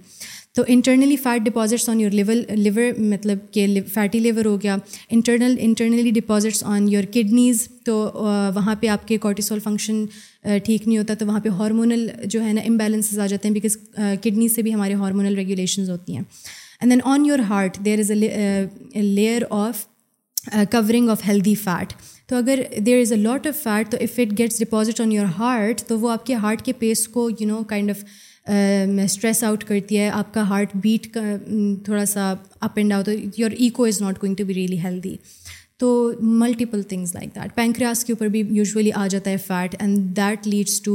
تو internally fat deposits on your liver liver مطلب کہ fatty liver ہو گیا, internal internally deposits on your kidneys, تو وہاں پہ آپ کے کورٹیسول فنکشن ٹھیک نہیں ہوتا, تو وہاں پہ ہارمونل جو ہے نا امبیلنسز آ جاتے ہیں, بیکاز کڈنی سے بھی ہمارے ہارمونل ریگولیشنز ہوتی ہیں. And then on your heart there is a layer of covering of healthy fat. تو اگر there is a lot of fat, تو if it gets deposit on your heart, تو وہ آپ کے ہارٹ کے پیس کو you know kind of stress out کرتی ہے, آپ کا ہارٹ بیٹ تھوڑا سا up and down, your echo is not going to be really healthy. تو multiple things like that. Pancreas کے اوپر بھی یوزلی آ جاتا ہے fat, and that leads to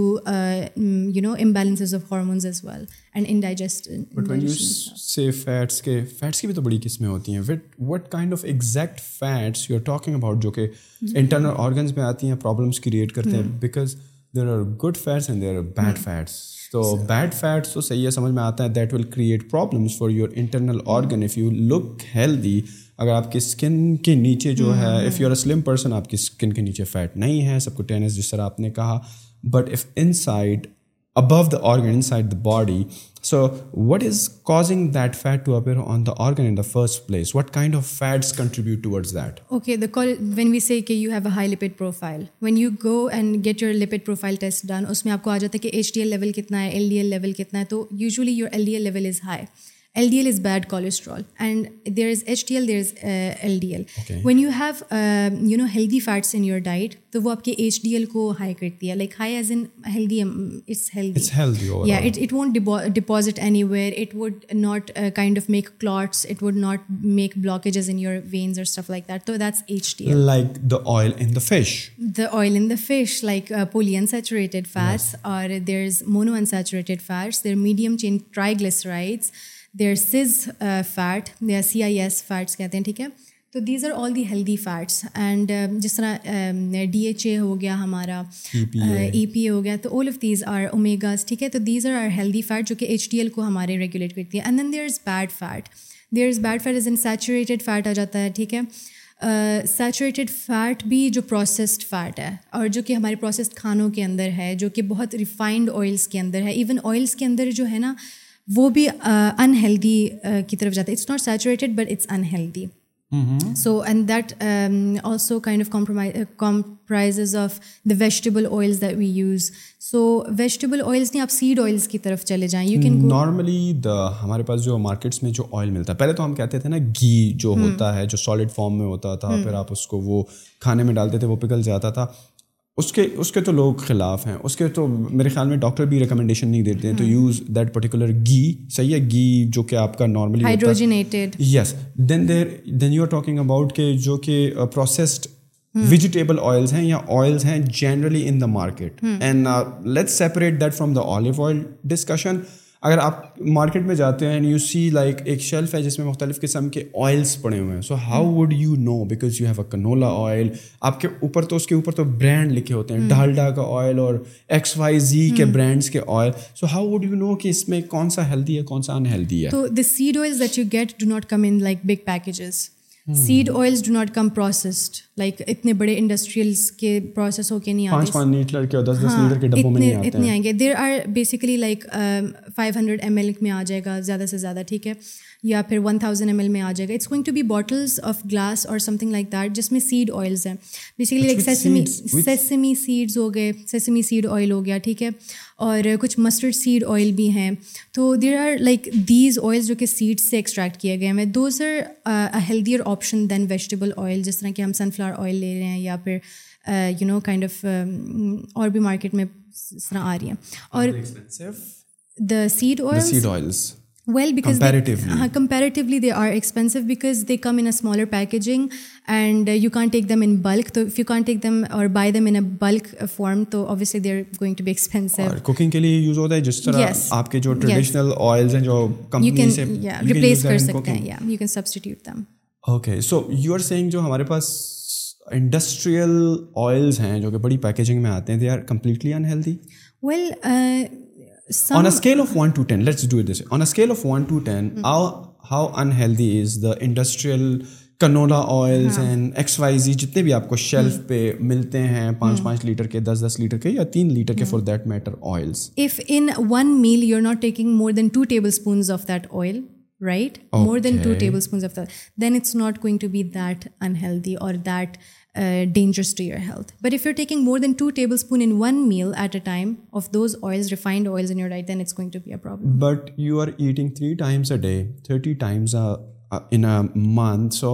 you know imbalances of hormones as well and indigestion. But when you say fats کے fats کی بھی تو بڑی قسمیں ہوتی ہیں. What kind of exact fats you are talking about جو کہ انٹرنل آرگنز میں آتی ہیں, پرابلمس کریٹ کرتے ہیں, because there are good fats and there are bad fats. تو بیڈ فیٹس تو صحیح ہے, سمجھ میں آتا ہے, that will create problems for your internal organ. If you look healthy, اگر آپ کی اسکن کے نیچے جو ہے, اف یو آر اے سلم پرسن, آپ کی اسکن کے نیچے فیٹ نہیں ہے, سب کو ٹینس جس طرح آپ نے کہا, but if inside above the organ, inside the body, so what is causing that fat to appear on the organ in the first place? What kind of fats contribute towards that? Okay, when we say کہ you have a high lipid profile, when you go and get your lipid profile test done, اس میں آپ کو آ جاتا ہے کہ H D L level کتنا ہے, ایل ڈی ایل لیول کتنا ہے. تو usually your L D L level is high. L D L is bad cholesterol, and there is H D L, there is L D L. When you have you know healthy fats in your diet, تو وہ آپ کے H D L کو high کرتی ہے, like high as in healthy, it's healthy, یا it it won't deposit anywhere, it would not kind of make clots, it would not make blockages in your veins اور stuff like that. تو that's H D L, like the oil in the fish, the oil in the fish, like polyunsaturated fats, اور there is monounsaturated fats, there medium chain triglycerides, there سز fat, there C I S fats کہتے ہیں, ٹھیک ہے. تو these are all the healthy fats. And جس طرح D H A ہو گیا ہمارا, ای پی اے ہو گیا, تو all of these are omegas, ٹھیک ہے. تو these are are healthy fat جو کہ ایچ ڈی ایل کو ہمارے ریگولیٹ کرتی ہے. And then there is bad fat, there is bad fat is in saturated fat آ جاتا ہے, ٹھیک ہے. سیچوریٹڈ فیٹ بھی جو پروسیسڈ فیٹ ہے, اور جو کہ ہمارے پروسیسڈ کھانوں کے اندر ہے, جو کہ بہت ریفائنڈ آئلس کے اندر ہے. ایون آئلس کے اندر جو ہے نا, وہ بھی ان ہیلدی کی طرف جاتا ہے. It's not saturated but it's unhealthy. So and that also kind of comprises of the vegetable oils that we use. So vegetable oils نہیں, آپ سیڈ آئلس کی طرف چلے جائیں. یو کین نارملی دا ہمارے پاس جو مارکیٹس میں جو آئل ملتا ہے, پہلے تو ہم کہتے تھے نا گھی جو ہوتا ہے, جو سالڈ فارم میں ہوتا تھا, پھر آپ اس کو وہ کھانے میں ڈالتے تھے, وہ پگھل جاتا تھا. اس کے اس کے تو لوگ خلاف ہیں, اس کے تو میرے خیال میں ڈاکٹر بھی ریکمنڈیشن نہیں دیتے ہیں, تو یوز دیٹ پرٹیکولر گھی, صحیح ہے, گھی جو کہ آپ کا normally hydrogenated, yes. Then there then you are talking about کہ جو کہ پروسیسڈ ویجیٹیبل آئلز ہیں یا آئلز ہیں generally in the market. And let's separate that from the olive oil discussion. اگر آپ مارکیٹ میں جاتے ہیں اینڈ یو سی لائک ایک شیلف ہے جس میں مختلف قسم کے آئلس پڑے ہوئے ہیں, so how would you know, because you have a canola oil, آپ کے اوپر تو اس کے اوپر تو برانڈ لکھے ہوتے ہیں, ڈالڈا کا آئل اور ایکس وائی زی کے برانڈس کے oil, so how would you know کہ اس میں کون سا ہیلدی ہے کون سا ان ہیلدی ہے? تو the seed oils that you get do not come in like big packages. Seed oils do not come processed. Like اتنے بڑے انڈسٹریلس کے پروسیس ہو کے نہیں آتے, پانچ پانچ لیٹر کے اور دس دس لیٹر کے ڈبوں میں نہیں آتے, اتنے آئیں گے. There are basically like five hundred M L میں آ جائے گا زیادہ سے زیادہ, ٹھیک ہے, یا پھر ون تھاؤزینڈ ایم ایل میں آ جائے گا. It's going to be bottles of glass اور سم تھنگ لائک دیٹ جس میں سیڈ آئلز ہیں basically, like sesame sesame seeds ہو گئے, سیسمی سیڈ آئل ہو گیا, ٹھیک ہے, اور کچھ مسٹرڈ سیڈ آئل بھی ہیں. تو there are like these oils جو کہ سیڈس سے ایکسٹریکٹ کیے گئے ہیں, those are a healthier option than vegetable oil, جس طرح کہ ہم سن فلاور آئل لے رہے ہیں یا پھر یو نو کائنڈ آف اور بھی مارکیٹ میں اس طرح آ رہی ہیں. اور the seed oils well because comparatively they, uh, comparatively they are expensive because they come in a smaller packaging and uh, you can't take them in bulk. So if you can't take them or buy them in a bulk form, so obviously they're going to be expensive. Or cooking ke liye use hota hai jis tarah aapke jo traditional yes. oils hain jo company se yeah, you replace can replace kar sakte hain, yeah you can substitute them. Okay, so you are saying jo hamare paas industrial oils hain jo ke badi packaging mein aate hain, they are completely unhealthy. Well uh, Some on a scale of one to ten, let's do it this way. On a scale of one to ten, mm-hmm. how how unhealthy is the industrial canola oils yeah. and X Y Z jitne bhi aapko shelf pe milte hain five five liter ke ten ten liter ke ya three liter ke for that matter oils. If in one meal you're not taking more than two tablespoons of that oil, right? Okay. More than two tablespoons of that, then it's not going to be that unhealthy or that Uh, dangerous to your health. But if you're taking more than two tablespoons in one meal at a time of those oils, refined oils in your diet, then it's going to be a problem. But you are eating three times a day, thirty times a, uh, in a month. So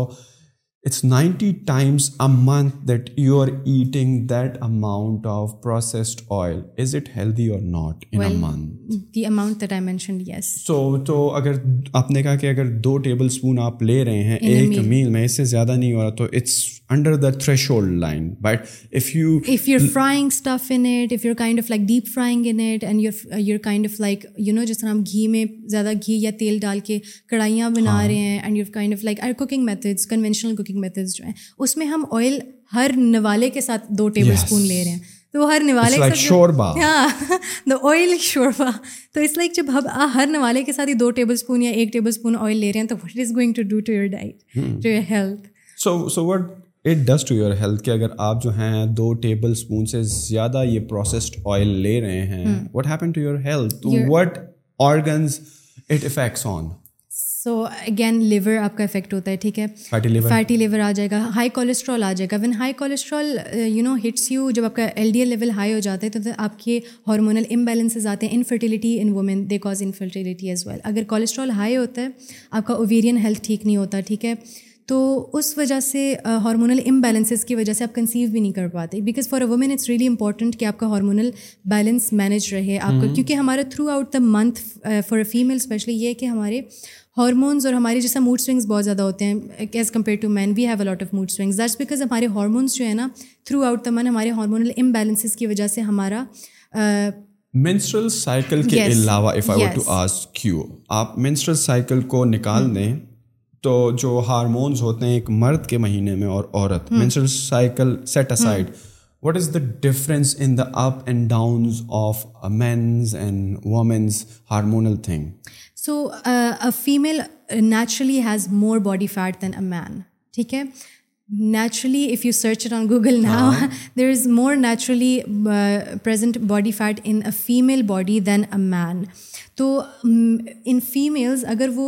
it's ninety times a month that you are eating that amount of processed oil. Is it healthy or not in well, a month? The amount that I mentioned, yes. So, so agar aapne kaha ki agar two tablespoon aap le rahe hain ek meal mein, isse zyada nahi ho raha, to it's under the threshold line. But if you... If you're frying stuff in it, if you're kind of like deep frying in it, and you're you're kind of like, you know, jis tarah hum ghee mein zyada ghee ya tel dal ke kadaiyan bana rahe hain, and you've kind of like our cooking methods, conventional cooking methods jo hain, usme hum oil har nawale ke sath two tablespoon le rahe hain. تو ہر نوالے کے ساتھ ہاں the oil شوربا, تو اس like جب ہم ہر نوالے کے ساتھ ہی دو table spoon یا ایک ٹیبل اسپون آئل لے رہے ہیں, تو what is going to do to your diet, to your health. So so what it does to your health کہ اگر آپ جو ہیں دو ٹیبل اسپون سے زیادہ یہ پروسیسڈ آئل لے رہے ہیں, what happen to your health, what organs it affects on. So again liver آپ کا افیکٹ ہوتا ہے, ٹھیک ہے, فیٹی لیور آ جائے گا, ہائی کولیسٹرول آ جائے گا. When high cholesterol you know hits you, جب آپ کا L D L level high ہو جاتا ہے تو آپ کے ہارمونل امبیلنسز آتے ہیں, infertility in women, they cause infertility as well. اگر کولیسٹرول ہائی ہوتا ہے, آپ کا اوویرین ہیلتھ ٹھیک نہیں ہوتا, ٹھیک ہے, تو اس وجہ سے ہارمونل امبیلنسز کی وجہ سے آپ کنسیو بھی نہیں کر پاتے. Because for a woman it's really important کہ آپ کا ہارمونل بیلنس مینیج رہے آپ کا, کیونکہ ہمارا throughout the month for a female especially یہ کہ ہمارے ہارمونز اور ہمارے جیسا موڈ سوئنگس بہت زیادہ ہوتے ہیں as compare to men, we have a lot of mood swings. That's because ہمارے ہارمونس جو ہے نا تھرو آؤٹ دا من, ہمارے ہارمونل امبیلنسز کی وجہ سے ہمارا مینسٹرل سائیکل کے علاوہ, if I were to ask you, آپ مینسٹرل سائیکل کو نکال دیں تو جو ہارمونز ہوتے ہیں ایک مرد کے مہینے میں اور عورت, menstrual cycle set aside, what is the difference in the up and downs of a men's and women's hormonal thing? So uh, a female naturally has more body fat than a man, okay? Naturally, if you search it on Google now, uh-huh. there is more naturally uh, present body fat in a female body than a man. تو ان females اگر وہ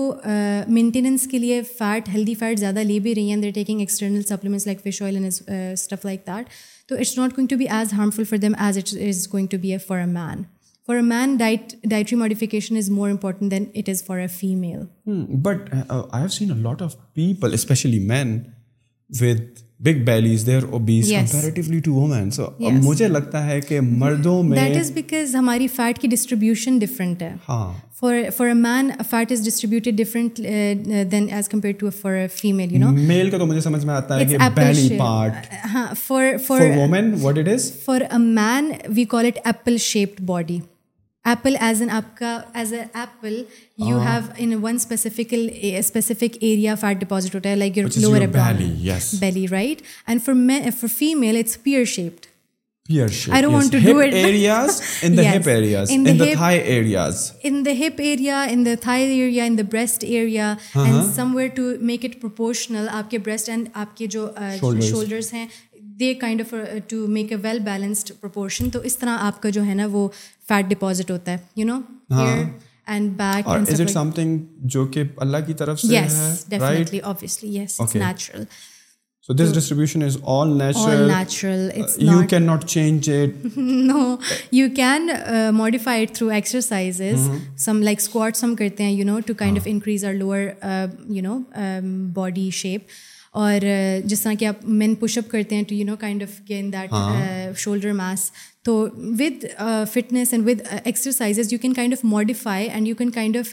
maintenance کے لیے fat, healthy fat زیادہ لے بھی رہی ہیں, they are taking external supplements like fish oil and stuff like that, تو it's not going to be as harmful for them as it is going to be for a man. For a man, diet, dietary modification is more important than it is for a female. Hmm, but uh, I have seen a lot of people, especially men, with big bellies, they're obese yes. comparatively to women. So مجھے لگتا ہے کہ مردوں میں that is because ہماری fat کی distribution different ہے. ہاں. For for a man, fat is distributed different uh, than as compared to for a female, you know. Male ka to mujhe samajh mein aata hai ki belly part. ہاں. For for for women, what it is? For a man, we call it apple-shaped body. Apple as an apple, as an apple, you uh, have in one specific specific area fat deposit hota hai, like your lower abdomen, belly, yes, belly, right? And for men, for female, it's pear shaped. Pear shape. I don't yes. want to hip do it. Areas in the yes. hip areas, in the, in the hip, thigh areas, in the hip area, in the thigh area, in the breast area, uh-huh. and somewhere to make it proportional. Aapke breast and aapke jo uh, shoulders. shoulders hain, they kind of uh, to make a well balanced proportion. So is tarah aapka jo hai na wo fat deposit hota hai, you know, uh-huh. here and back. Or and is it like something jo ke Allah ki taraf se yes, hai? Yes, definitely, right? Obviously, yes, okay. It's natural. So this distribution is all natural. All natural. It's uh, you not, cannot change it. No, you can uh, modify it through exercises. Mm-hmm. Some like squats, some karte hain, you know, to kind ah. of increase our lower, uh, you know, um, body shape. Or jis tarah ki aap men push up karte hain to, you know, kind of gain that ah. uh, shoulder mass. So with uh, fitness and with uh, exercises, you can kind of modify and you can kind of,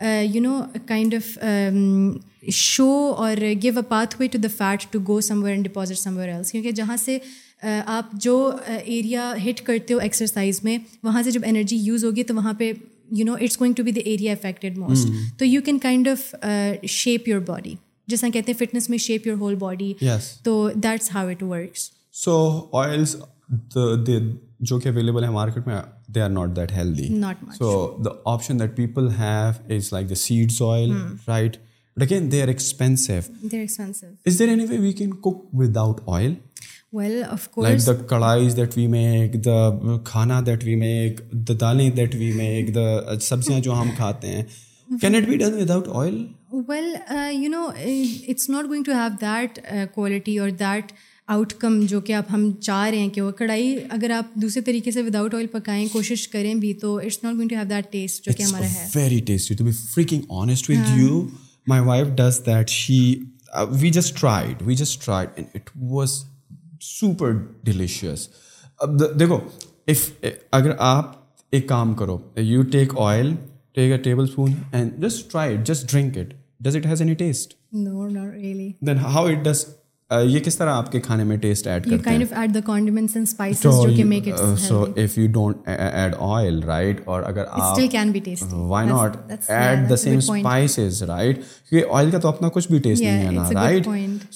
uh, you know, kind of. Um, show or give a pathway to the fat to go somewhere and deposit somewhere else. کیونکہ جہاں سے آپ جو area ہٹ کرتے ہو exercise میں وہاں سے جب انرجی یوز ہوگی تو وہاں پہ you know it's going to be the area affected most. تو you can kind of shape your body, جیسا کہتے ہیں فٹنس میں شیپ یور ہول باڈی. تو that's how it works. So oils جو کہ اویلیبل ہیں مارکیٹ میں, they are not that healthy. Not much. So the option that people have is like the seeds oil, right? But again, they are expensive. They're expensive. Is there any way we can cook without oil? Well, of course. Like the kadais that we make, the khana that we make, the dalein that we make, the sabziyan jo hum khate hain. Can it be done without oil? Well, uh, you know, it's not going to have that uh, quality or that outcome جو کہ آپ ہم چاہ رہے ہیں کہ وہ کڑھائی اگر آپ دوسرے طریقے سے وداؤٹ آئل پکائیں, کوشش کریں بھی, تو it's not going to have that taste جو کہ ہمارا ہے. It's very tasty. To be freaking honest with you, my wife does that. She, uh, we just tried. We just tried and it was super delicious. Uh, the, dekho, if, agar aap ek kaam karo, you take oil, take a tablespoon and just try it, just drink it. Does it has any taste? No, not really. Then how it does, یہ کس طرح آپ کے کھانے میں test add کرتے ہیں? You kind of add the condiments and spices جو کہ make it healthy. So if you don't add oil, right? Or agar آپ, it still can be tasty. Why not add the same spices, right? کیونکہ oil کا تو اپنا کچھ بھی test نہیں ہے نا, right?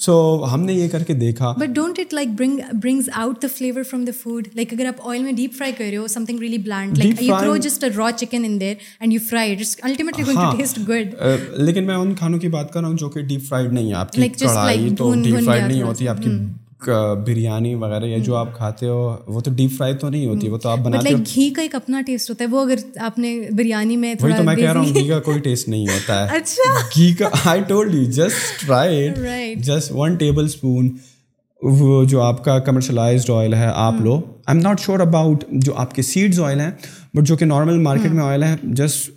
So ہم نے یہ کر کے دیکھا. But don't it like bring brings out the flavor from the food? Like اگر آپ آئل میں ڈیپ فرائی کر رہے ہو something really bland, like you throw just a raw chicken in there and you fry it, it's ultimately going to taste good. لیکن میں ان کھانوں کی بات کر رہا ہوں جو کہ ڈیپ فرائیڈ نہیں ہے. آپ کی کڑھائی تو ڈیپ فرائیڈ نہیں ہوتی, آپ کی بریانی وغیرہ یا جو آپ کھاتے ہو وہ تو ڈیپ فرائی تو نہیں ہوتی, وہ تو آپ بناتے ہو. گھی کا ایک اپنا ٹیسٹ ہوتا ہے, وہ اگر آپ نے بریانی میں, وہی تو میں کہہ رہا ہوں, گھی کا کوئی ٹیسٹ نہیں ہوتا ہے. اچھا گھی کا, I told you just try it, just one tablespoon. وہ جو آپ کا کمرشلائزڈ آئل ہے آپ لو, I am not sure about جو آپ کے سیڈز آئل ہیں, بٹ جو کہ نارمل مارکیٹ میں آئل ہے, just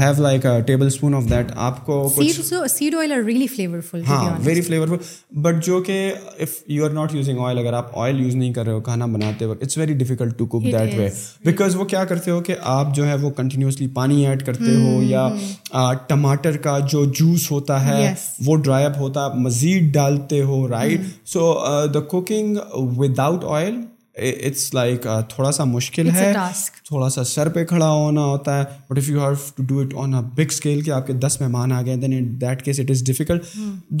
have like a tablespoon of that. آپ کو seed oil are really flavorful. ہاں very flavorful. But جو کہ if you are not using oil, اگر آپ oil use نہیں کر رہے ہو کھانا بناتے وقت, it's very difficult to cook that way. Because وہ کیا کرتے ہو کہ آپ جو ہے وہ continuously پانی add کرتے ہو, یا ٹماٹر کا جو جوس ہوتا ہے وہ dry up ہوتا ہے, آپ مزید ڈالتے ہو, right? So the cooking without oil, it's like تھوڑا سا مشکل ہے, تھوڑا سا سر پہ کھڑا ہونا ہوتا ہے. But if you have to do it on a big scale کہ آپ کے دس مہمان آ گئے, then in that case it is difficult.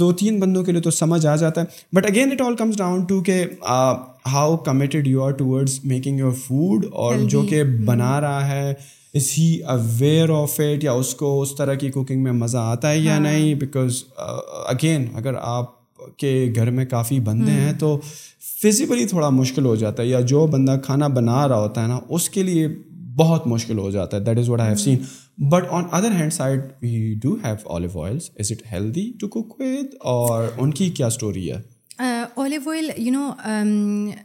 دو تین بندوں کے لیے تو سمجھ آ جاتا ہے, but again it all comes down to کہ how committed you are towards making your food, اور جو کہ بنا رہا ہے is he aware of it, یا اس کو اس طرح کی کوکنگ میں مزہ آتا ہے یا نہیں. بیکاز اگین اگر آپ کے گھر میں کافی بندے ہیں تو فزیکلی تھوڑا مشکل ہو جاتا ہے, یا جو بندہ کھانا بنا رہا ہوتا ہے نا اس کے لیے بہت مشکل ہو جاتا ہے. That is what I have seen. But on other hand side we do have olive oils. Is it healthy to cook with, اور ان کی کیا اسٹوری ہے? Olive oil, you know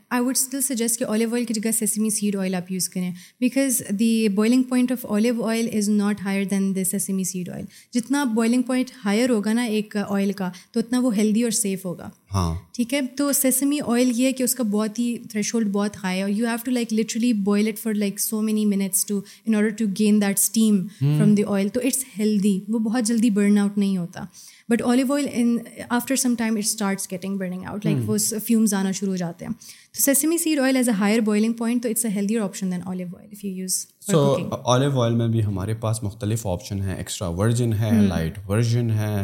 I would still suggest کہ olive oil کی جگہ sesame seed oil آپ use کریں, because the boiling point of olive oil is not higher than the sesame seed oil. جتنا بوائلنگ پوائنٹ ہائر ہوگا نا ایک oil کا, تو اتنا وہ ہیلدی اور سیف ہوگا. ہاں ٹھیک ہے. تو سیسمی آئل یہ ہے کہ اس کا بہت ہی تھریش ہولڈ بہت ہائی ہے, اور you have to like literally boil it for like so many minutes to in order to gain that steam from the oil. تو اٹس ہیلدی, وہ بہت جلدی برن آؤٹ نہیں ہوتا. But olive oil in after some time it starts getting burning out, like وہ fumes آنا شروع ہو جاتے ہیں. So sesame seed oil has a higher boiling point, so it's a healthier option than olive oil if you use for so, cooking. So olive oil میں بھی ہمارے پاس مختلف option ہیں, ایکسٹرا ورجن ہے, لائٹ ورجن ہے.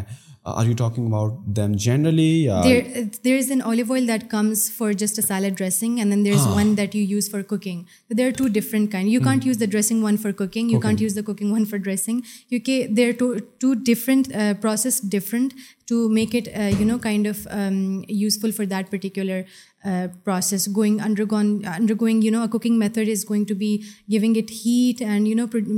Are you talking about them generally? Uh, there, there is an olive oil that comes for just a salad dressing, and then there's ah. one that you use for cooking. So there are two different kinds. You mm. can't use the dressing one for cooking. You okay. can't use the cooking one for dressing. You can, they're two, two different, uh, processed different to make it, uh, you know, kind of um, useful for that particular uh, process. Going undergone, undergoing, you know, a cooking method is going to be giving it heat and, you know, pr-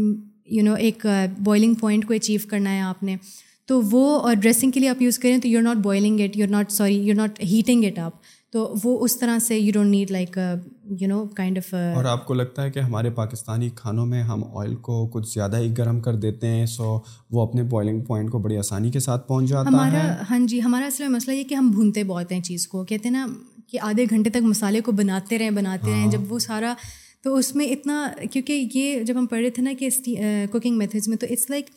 you know, ek uh, boiling point ko achieve karna hai aapne. تو وہ اور dressing کے لیے آپ use کریں تو you are not boiling it, you are not sorry you are not heating it up, تو وہ اس طرح سے you don't need like you know kind of. اور آپ کو لگتا ہے کہ ہمارے پاکستانی کھانوں میں ہم آئل کو کچھ زیادہ ہی گرم کر دیتے ہیں, سو وہ اپنے بوائلنگ پوائنٹ کو بڑی آسانی کے ساتھ پہنچ جاتا ہے ہمارا. ہاں جی, ہمارا اصل میں مسئلہ یہ کہ ہم بھونتے بہت ہیں چیز کو, کہتے ہیں نا کہ آدھے گھنٹے تک مسالے کو بناتے رہیں بناتے رہیں, جب وہ سارا تو اس میں اتنا, کیونکہ یہ جب ہم پڑھ رہے تھے نا کہ کوکنگ میتھڈس میں, تو اٹس لائک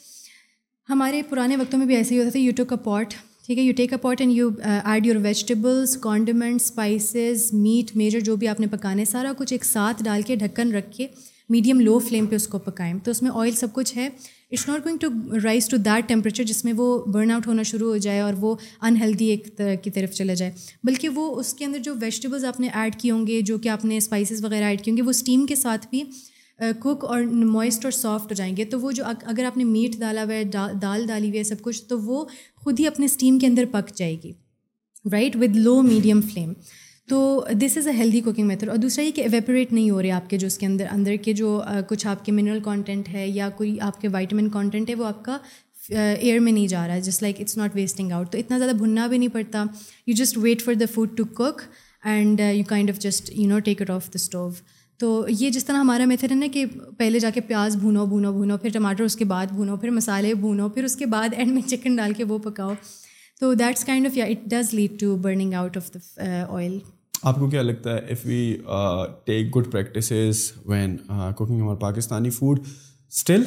ہمارے پرانے وقتوں میں بھی ایسے ہی ہوتا تھا. یو ٹیک اے پاٹ, ٹھیک ہے, you take a pot and you add your vegetables, condiments, spices, meat major, جو بھی آپ نے پکانا ہے سارا کچھ ایک ساتھ ڈال کے ڈھکن رکھ کے میڈیم لو فلیم پہ اس کو پکائیں, تو اس میں آئل سب کچھ ہے. It's not going to rise to that temperature جس میں وہ برن آؤٹ ہونا شروع ہو جائے اور وہ انہیلدی ایک طرح کی طرف چلا جائے, بلکہ وہ اس کے اندر جو ویجیٹیبلز آپ نے ایڈ کیے ہوں گے, جو کہ آپ نے اسپائسیز وغیرہ ایڈ کیے ہوں گے, وہ اسٹیم کے ساتھ بھی کوک اور موئسٹ اور سافٹ ہو جائیں گے. تو وہ جو اگر آپ نے میٹ ڈالا ہوا ہے, دال ڈالی ہوئی ہے, سب کچھ, تو وہ خود ہی اپنے اسٹیم کے اندر پک جائے گی, right, with low medium flame. تو this is a healthy cooking method. اور دوسرا یہ کہ ایویپوریٹ نہیں ہو رہے آپ کے, جو اس کے اندر اندر کے جو کچھ آپ کے منرل کانٹینٹ ہے یا کوئی آپ کے وائٹامن کانٹینٹ ہے, وہ آپ کا ایئر میں نہیں جا رہا ہے, just like it's not wasting out. تو اتنا زیادہ بھننا بھی نہیں پڑتا, you just wait for the food to cook and you kind of just you know take it off the stove. تو یہ جس طرح ہمارا میتھڈ ہے نا کہ پہلے جا کے پیاز بھونو بھونو بھونو پھر ٹماٹر, اس کے بعد بھونو, پھر مسالے بھونو, پھر اس کے بعد اینڈ میں چکن ڈال کے وہ پکاؤ, تو دیٹس کائنڈ آف, یا it does lead to burning out of the oil. آپ کو کیا لگتا ہے if we take good practices when cooking over Pakistani food, still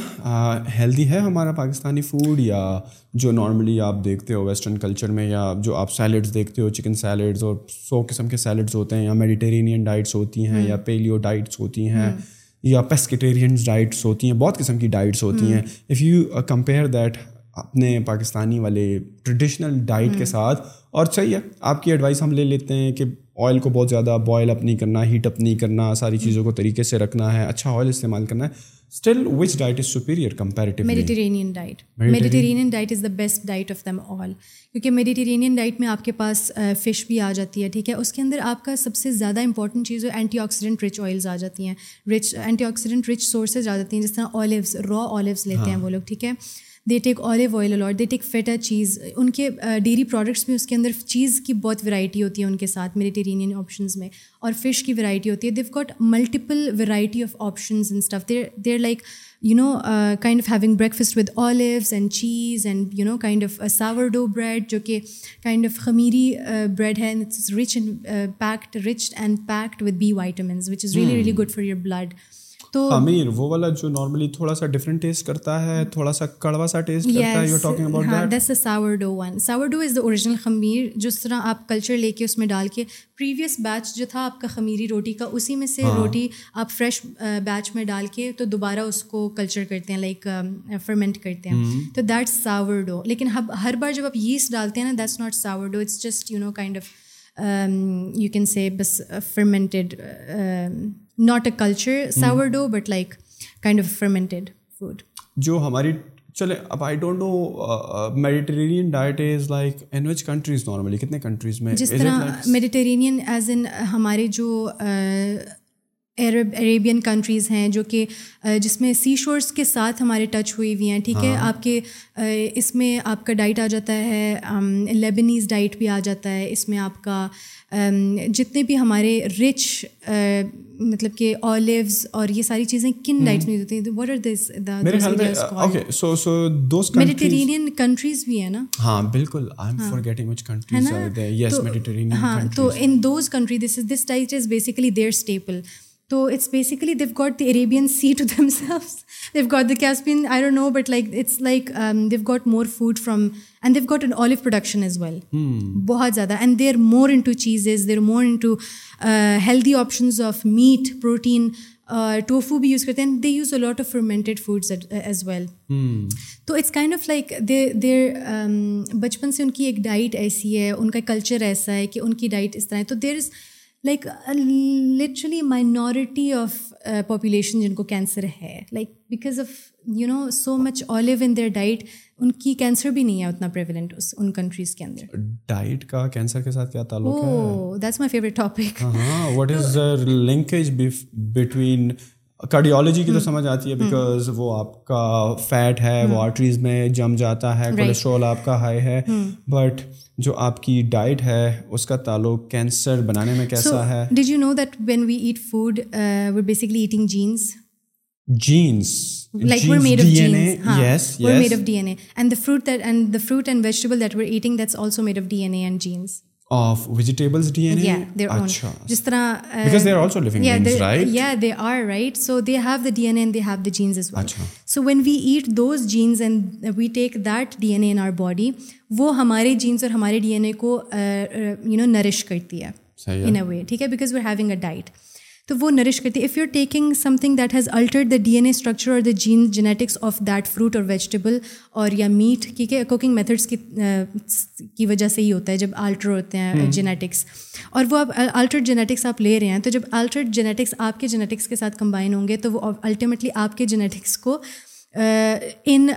healthy ہے ہمارا پاکستانی فوڈ, یا جو نارملی آپ دیکھتے ہو ویسٹرن کلچر میں, یا جو آپ سیلیڈس دیکھتے ہو, چکن سیلیڈس اور سو قسم کے سیلیڈس ہوتے ہیں, یا میڈیٹرینین ڈائٹس ہوتی ہیں, یا پیلیو ڈائٹس ہوتی ہیں, یا پیسکیٹیرین ڈائٹس ہوتی ہیں, بہت قسم کی ڈائٹس ہوتی ہیں. اف یو کمپیئر دیٹ اپنے پاکستانی والے ٹریڈیشنل ڈائٹ کے ساتھ, اور صحیح ہے آپ کی ایڈوائس ہم لے لیتے ہیں کہ آئل کو بہت زیادہ بوائل اپ نہیں کرنا, ہیٹ اپ نہیں کرنا, ساری چیزوں کو طریقے سے رکھنا ہے, اچھا آئل استعمال کرنا ہے, still which diet is superior comparatively? Mediterranean diet. Mediterranean, Mediterranean diet is the best diet of them all. کیونکہ میڈیٹیرینین ڈائٹ میں آپ کے پاس فش بھی آ جاتی ہے, ٹھیک ہے, اس کے اندر آپ کا سب سے زیادہ امپورٹنٹ چیز ہے اینٹی آکسیڈنٹ رچ آئلز آ جاتی ہیں, rich antioxidant rich sources آ جاتی ہیں, جس طرح آلیوز, را آلیوز لیتے ہیں وہ لوگ, ٹھیک ہے, they take olive oil a lot, they take feta cheese, ان کے ڈیری پروڈکٹس میں اس کے اندر چیز کی بہت ورائٹی ہوتی ہے ان کے ساتھ میڈیٹیرینین آپشنز میں, اور فش کی ورائٹی ہوتی ہے. They've got multiple variety of options and stuff, there there like you know kind of having breakfast with olives and cheese and you know kind of sourdough bread, جو کہ کائنڈ آف خمیری bread ہے, it's rich and packed rich and packed with B vitamins which is really really good for your blood. تو خمیر وہ والا جو نارملی تھوڑا سا ڈفرنٹ ٹیسٹ کرتا ہے, تھوڑا سا کڑوا سا ٹیسٹ کرتا ہے, you are talking about that, that's a sourdough one. Sourdough is the original خمیر, جس طرح آپ کلچر لے کے اس میں ڈال کے پریویس بیچ جو تھا آپ کا خمیری روٹی کا, اسی میں سے روٹی آپ فریش بیچ میں ڈال کے تو دوبارہ اس کو کلچر کرتے ہیں, لائک فرمنٹ کرتے ہیں, تو دیٹس ساور ڈو. لیکن ہر بار جب آپ یسٹ ڈالتے ہیں نا, that's not sourdough, it's just you know kind of you can say بس fermented, not a culture sourdough, but like kind of fermented food. جو ہماری چلے اب I don't know Mediterranean diet is like in which countries normally, کتنے countries میں جس طرح Mediterranean as in ہمارے جو عرب عربین کنٹریز ہیں, جو کہ جس میں سی شورس کے ساتھ ہمارے ٹچ ہوئی ہوئی ہیں, ٹھیک ہے, آپ کے اس میں آپ کا ڈائٹ آ جاتا ہے, لیبنیز ڈائٹ بھی آ جاتا ہے, اس میں آپ کا جتنے بھی ہمارے رچ مطلب کہ آلیوز اور یہ ساری چیزیں کن ڈائٹس میں ہوتی ہیں, what are this okay so so those Mediterranean countries بھی ہیں نا. ہاں بالکل, I am forgetting which countries are there. Yes Mediterranean countries, ہاں, تو in those country this is this diet is basically their staple. So it's basically they've got the Arabian Sea to themselves. They've got the Caspian, I don't know, but like it's like um, they've got more food from, and they've got an olive production as well. Hmm. Bahut zyada. And they're more into cheeses. They're more into uh, healthy options of meat, protein. Uh, tofu bhi use karte hain. They use a lot of fermented foods at, uh, as well. Hmm. So it's kind of like they they're um, बचपन से उनकी एक diet ऐसी है, उनका culture ऐसा है कि उनकी diet इस तरह है. तो there is like a literally minority of uh, population जिनको cancer है, like because of you know so much olive in their diet, उनकी cancer भी नहीं है उतना prevalent उस उन countries के अंदर. Diet का cancer के साथ क्या ताल्लुक है? Oh, that's my favorite topic. हाँ, what is the linkage between cardiology की तो समझ आती है because वो आपका fat है, वो arteries में जम जाता है, cholesterol आपका high है, but جو آپ کی ڈائٹ ہے اس کا تعلق کینسر بنانے میں کیسا ہے؟ Did you know that when we eat food, uh, we're basically eating genes? Genes. Like genes, we're made of D N A. Genes. Haan, yes, we're yes. made of D N A. And the fruit that and the fruit and vegetable that we're eating, that's also made of D N A and genes. Of vegetables D N A? Yeah, their own. Jis tarah, uh, because they're also living yeah, beings, right? Yeah, they are, right? So they have the D N A and they have the genes as well. Achha. So when we eat those genes and we take that D N A in our body, وہ ہمارے jeans اور ہمارے D N اے کو you know Nourish کرتی ہے ان اے way, ٹھیک ہے, because we are having a diet. تو وہ نرش کرتی ہے. If you are taking something that has altered the D N A structure or the gene genetics of that fruit or vegetable اور یا meat, ٹھیک ہے, cooking methods کی وجہ سے ہی ہوتا ہے جب الٹر ہوتے ہیں جینیٹکس, اور وہ آپ الٹرڈ جینیٹکس آپ لے رہے ہیں. تو جب الٹرڈ جینیٹکس آپ کے جینیٹکس کے ساتھ کمبائن ہوں گے تو وہ الٹیمیٹلی آپ کے جینیٹکس کو in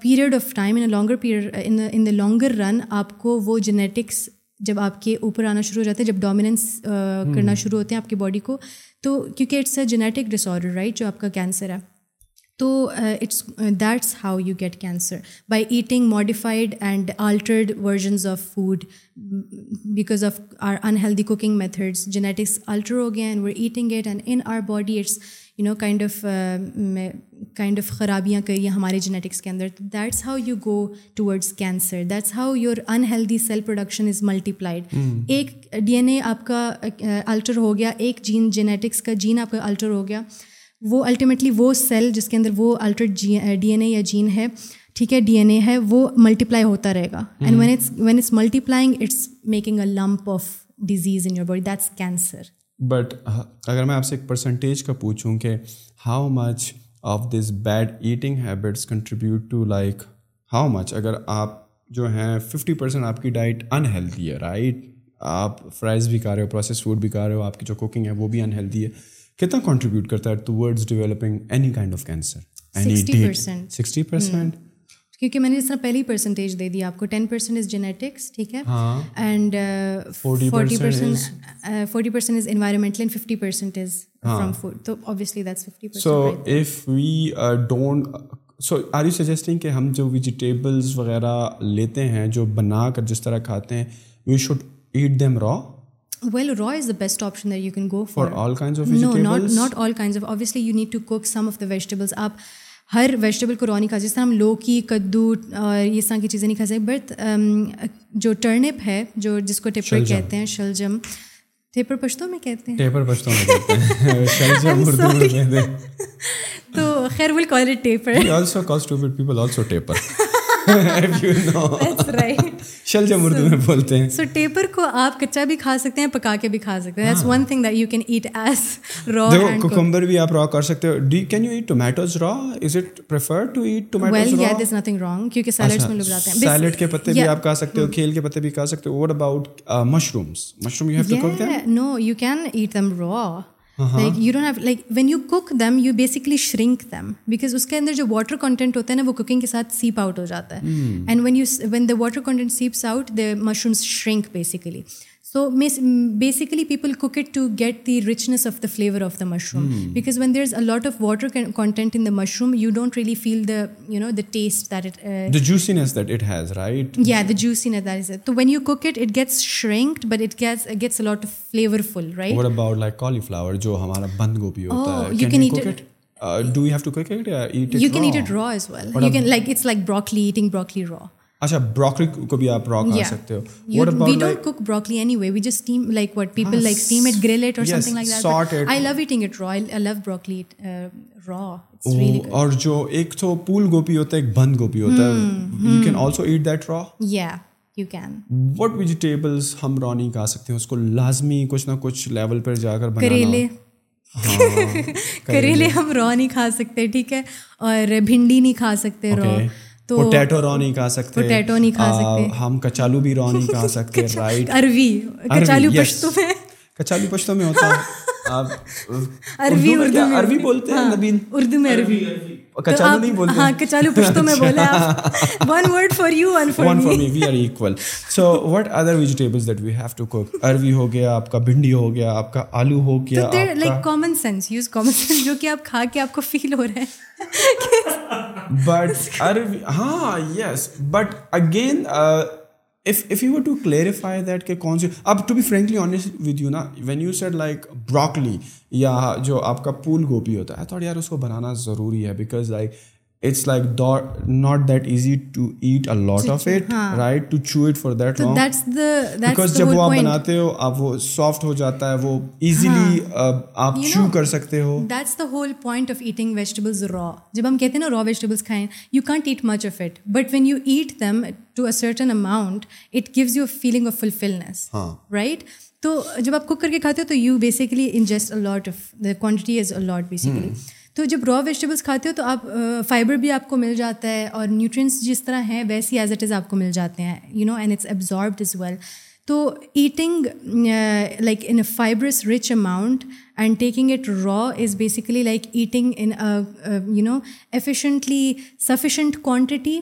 period of time, in a longer period, in the longer run آپ کو وہ جینیٹکس جب آپ کے اوپر آنا شروع ہو جاتے ہیں, جب ڈومیننس کرنا شروع ہوتے ہیں آپ کی باڈی کو, تو کیونکہ it's a genetic disorder right جو آپ کا کینسر ہے. تو it's that's how you get cancer, by eating modified and altered versions of food because of our unhealthy cooking methods. Genetics alter ہو گئے ہیں and we are eating it and in our body it's you know kind of kind of خرابیاں کری ہمارے genetics کے اندر. That's how you go towards cancer. That's how your unhealthy cell production is multiplied. ایک D N A آپ کا الٹر ہو گیا, ایک جین جینیٹکس کا جین آپ کا الٹر ہو گیا, وہ الٹیمیٹلی وہ سیل جس کے اندر وہ الٹرڈ ڈی این اے یا جین ہے, ٹھیک ہے, ڈی این اے ہے, وہ ملٹیپلائی ہوتا رہے گا. And when it's when it's multiplying it's making a lump of disease in your body. That's cancer. But اگر میں آپ سے ایک پرسنٹیج کا پوچھوں کہ how much of this bad eating habits contribute to like how much, اگر آپ جو ہیں ففٹی پرسینٹ آپ کی ڈائٹ انہیلدی ہے, رائٹ, آپ فرائز بھی کھا رہے ہو, پروسیس فوڈ بھی کھا رہے ہو, آپ کی جو کوکنگ ہے وہ بھی انہیلدی ہے, کتنا کنٹریبیوٹ کرتا ہے towards developing any kind of cancer? Sixty percent sixty percent. کیونکہ میں نے اس طرح پہلی پرسنٹیج دے دی آپ کو, ٹین پرسینٹ از جینیٹکس, ٹھیک ہے, and forty percent forty percent is environmental and fifty percent is from food. تو obviously that's fifty percent. So if we don't, so are you suggesting کہ ہم جو ویجیٹیبلز وغیرہ لیتے ہیں جو بنا کر جس طرح کھاتے ہیں, we should eat them raw? Well, raw is the best option that you can go for. For all kinds of vegetables? No, not not all kinds of. Obviously, you need to cook some of the vegetables. آپ ہر vegetable کو raw نہیں کھا سکتے, جس طرح ہم لوکی, کدو اور اس طرح کی چیزیں نہیں کھا سکتے. بٹ جو ٹرنپ ہے, جو جس کو ٹیپر کہتے ہیں, شلجم, ٹیپر پشتوں میں کہتے ہیں, ٹیپر پشتوں میں کہتے ہیں, شلجم اردو میں کہتے ہیں. تو خیر, we'll call it taper. We also call stupid people also taper. If you know. That's right. شلجم Urdu میں بولتے ہیں. سو ٹیپر کو آپ کچا بھی کھا سکتے ہیں, پکا کے بھی کھا سکتے ہیں. That's one thing that you can eat as raw. And cucumber بھی آپ raw کر سکتے ہو. Can you eat tomatoes raw? Is it preferred to eat tomatoes raw? Well, yeah, there's nothing wrong. کیونکہ salads میں لوگ لاتے ہیں. Salad کے پتے بھی آپ کھا سکتے ہو, کھیل کے پتے بھی کھا سکتے ہو. What about mushrooms? Mushroom you have to cook them? Yeah, no, you can eat them raw. Like you don't have, like when you cook them you basically shrink them because اس کے اندر جو واٹر کنٹینٹ ہوتا ہے نا وہ cooking کے ساتھ سیپ out ہو جاتا ہے. And when you when the water content seeps out the mushrooms shrink basically. So basically people cook it to get the richness of the flavour of the mushroom because when there is a lot of water content in the mushroom you don't really feel the you know the taste that it the juiciness that it has, right, یا the juiciness that is it. تو when you cook it it gets shrinked but it gets gets a lot of flavourful, right. What about like cauliflower جو ہمارا بند گوبھی ہوتا ہے, can you cook it? Do we have to cook it or eat it raw? You can eat it raw as well. You can, like it's like broccoli, eating broccoli raw. اچھا broccoli کو بھی آپ rock کھا سکتے ہو. We don't cook broccoli anyway, we just steam like what people like steam it, grill it اور something like that. I love eating it raw, I love broccoli را. اور جو ایک تو پھول گوبھی ہوتا ہے, ایک بند گوبھی ہوتا ہے, you can also eat that raw. یا یو کین. وٹ ویجیٹیبلس ہم را نہیں کھا سکتے ہیں, اس کو لازمی کچھ نہ کچھ لیول پر جا کر بنانا. کریلے, کریلے ہم را نہیں کھا سکتے, ٹھیک ہے, اور بھنڈی نہیں کھا سکتے را, پوٹیٹو را نہیں کھا سکتے, پوٹیٹو نہیں کھا سکتے ہم, کچالو بھی را نہیں کھا سکتے, رائٹ. عربی, کچالو پشتو میں, کچالو پشتو میں ہوتا ہے, عربی اردو میں, عربی بولتے ہیں نبیل, اردو میں عربی, کچالو نہیں بولتے. ہاں کچالو پشتو میں بولا. One word for you, one for me, we are equal. So what other vegetables that we have to cook? عربی ہو گیا آپ کا, بھنڈی ہو گیا آپ کا, آلو ہو گیا. Like common sense, use common sense, جو کہ آپ کھا کے آپ کو فیل ہو رہا ہے. بٹ عربی, ہاں yes, but again if if you were to clarify that ke kaun se, ab to be frankly honest with you na, when you said like broccoli ya jo aapka phool gobi hota hai, I thought yaar usko banana zaruri hai, because like it's like do- not that easy to eat a lot of it, haan. Right, to chew it for that so long, that's the that's because the jab wo aap banate ho ab wo soft ho jata hai, wo easily uh, aap you chew know, kar sakte ho. That's the whole point of eating vegetables raw. Jab hum kehte hain na raw vegetables khaye, you can't eat much of it, but when you eat them to a certain amount it gives you a feeling of fulfillment, right? To jab aap cook karke khate ho to you basically ingest a lot of the quantity is a lot basically. hmm. تو جب را vegetables کھاتے ہو تو آپ fibre بھی آپ کو مل جاتا ہے, اور نیوٹرینس جس طرح ہیں ویسے ایز اٹ از آپ کو مل جاتے ہیں, you know, and it's absorbed as well. تو eating like in a fibres rich amount and taking it raw is basically like eating in you know efficiently sufficient quantity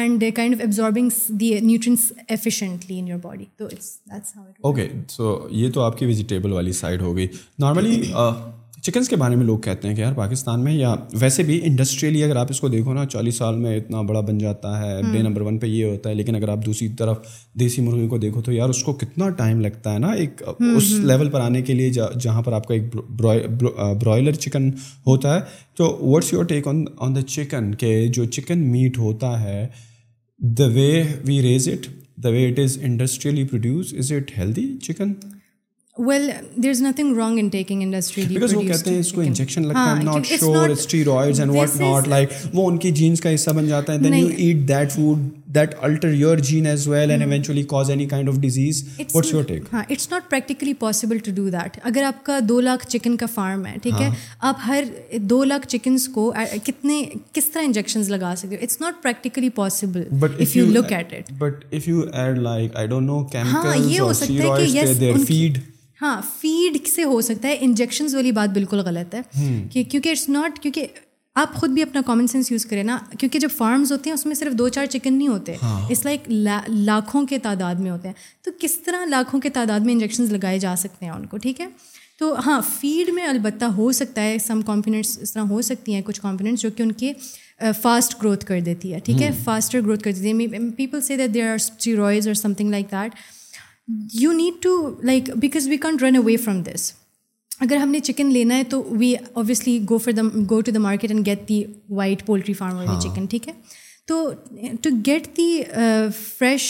and kind of absorbing the nutrients efficiently in your body. So it's that's how it works. Okay, so یہ تو آپ کی vegetable والی side ہو گئی. Normally chickens کے بارے میں لوگ کہتے ہیں کہ یار پاکستان میں یا ویسے بھی انڈسٹریلی اگر آپ اس کو دیکھو نا, چالیس سال میں اتنا بڑا بن جاتا ہے, ڈے نمبر ون پہ یہ ہوتا ہے, لیکن اگر آپ دوسری طرف دیسی مرغی کو دیکھو تو یار اس کو کتنا ٹائم لگتا ہے نا ایک اس لیول پر آنے کے لیے جہاں پر آپ کا ایک برائلر چکن ہوتا ہے. تو what's your take on on the chicken, کہ جو چکن میٹ ہوتا ہے the way we raise it, the way it is industrially produce, is it healthy chicken? Well, there's nothing wrong in taking industry because وہ کہتے ہیں اس کو injection لگتا ہے, I'm not sure, it's steroids and what not, like وہ ان کی jeans کا حصہ بن جاتا ہے, then you eat that food that alter your gene as well and eventually cause any kind of disease. What's your take? ہاں, it's not practically possible to do that. اگر آپ کا دو لاکھ چکن کا فارم ہے, ٹھیک ہے, آپ ہر دو لاکھ چکنس کو کتنے کس طرح انجیکشنز لگا سکتے ہو, it's not practically possible if you look at it. But if you add like I don't know chemicals or steroids to their feed. ہاں فیڈ سے ہو سکتا ہے, انجیکشنز والی بات بالکل غلط ہے, کہ کیونکہ اٹس ناٹ, کیونکہ آپ خود بھی اپنا کامن سینس یوز کریں نا, کیونکہ جب فارمز ہوتے ہیں اس میں صرف دو چار چکن نہیں ہوتے, اس لائک لاکھوں کے تعداد میں ہوتے ہیں, تو کس طرح لاکھوں کے تعداد میں انجیکشنز لگائے جا سکتے ہیں ان کو, ٹھیک ہے. تو ہاں فیڈ میں البتہ ہو سکتا ہے سم کمپوننٹس اس طرح ہو سکتی ہیں, کچھ کمپوننٹس جو کہ ان کے فاسٹ گروتھ کر دیتی ہے, ٹھیک ہے, فاسٹر گروتھ کر دیتی ہے. پیپل سے دیٹ دیر آر اسٹیرائڈز اور something like that. You need to, like, because we can't run away from this. اگر ہم نے چکن لینا ہے تو وی obviously go for the, go to the market and get the white poultry farm or the chicken, ٹھیک ہے. تو to get the uh, fresh,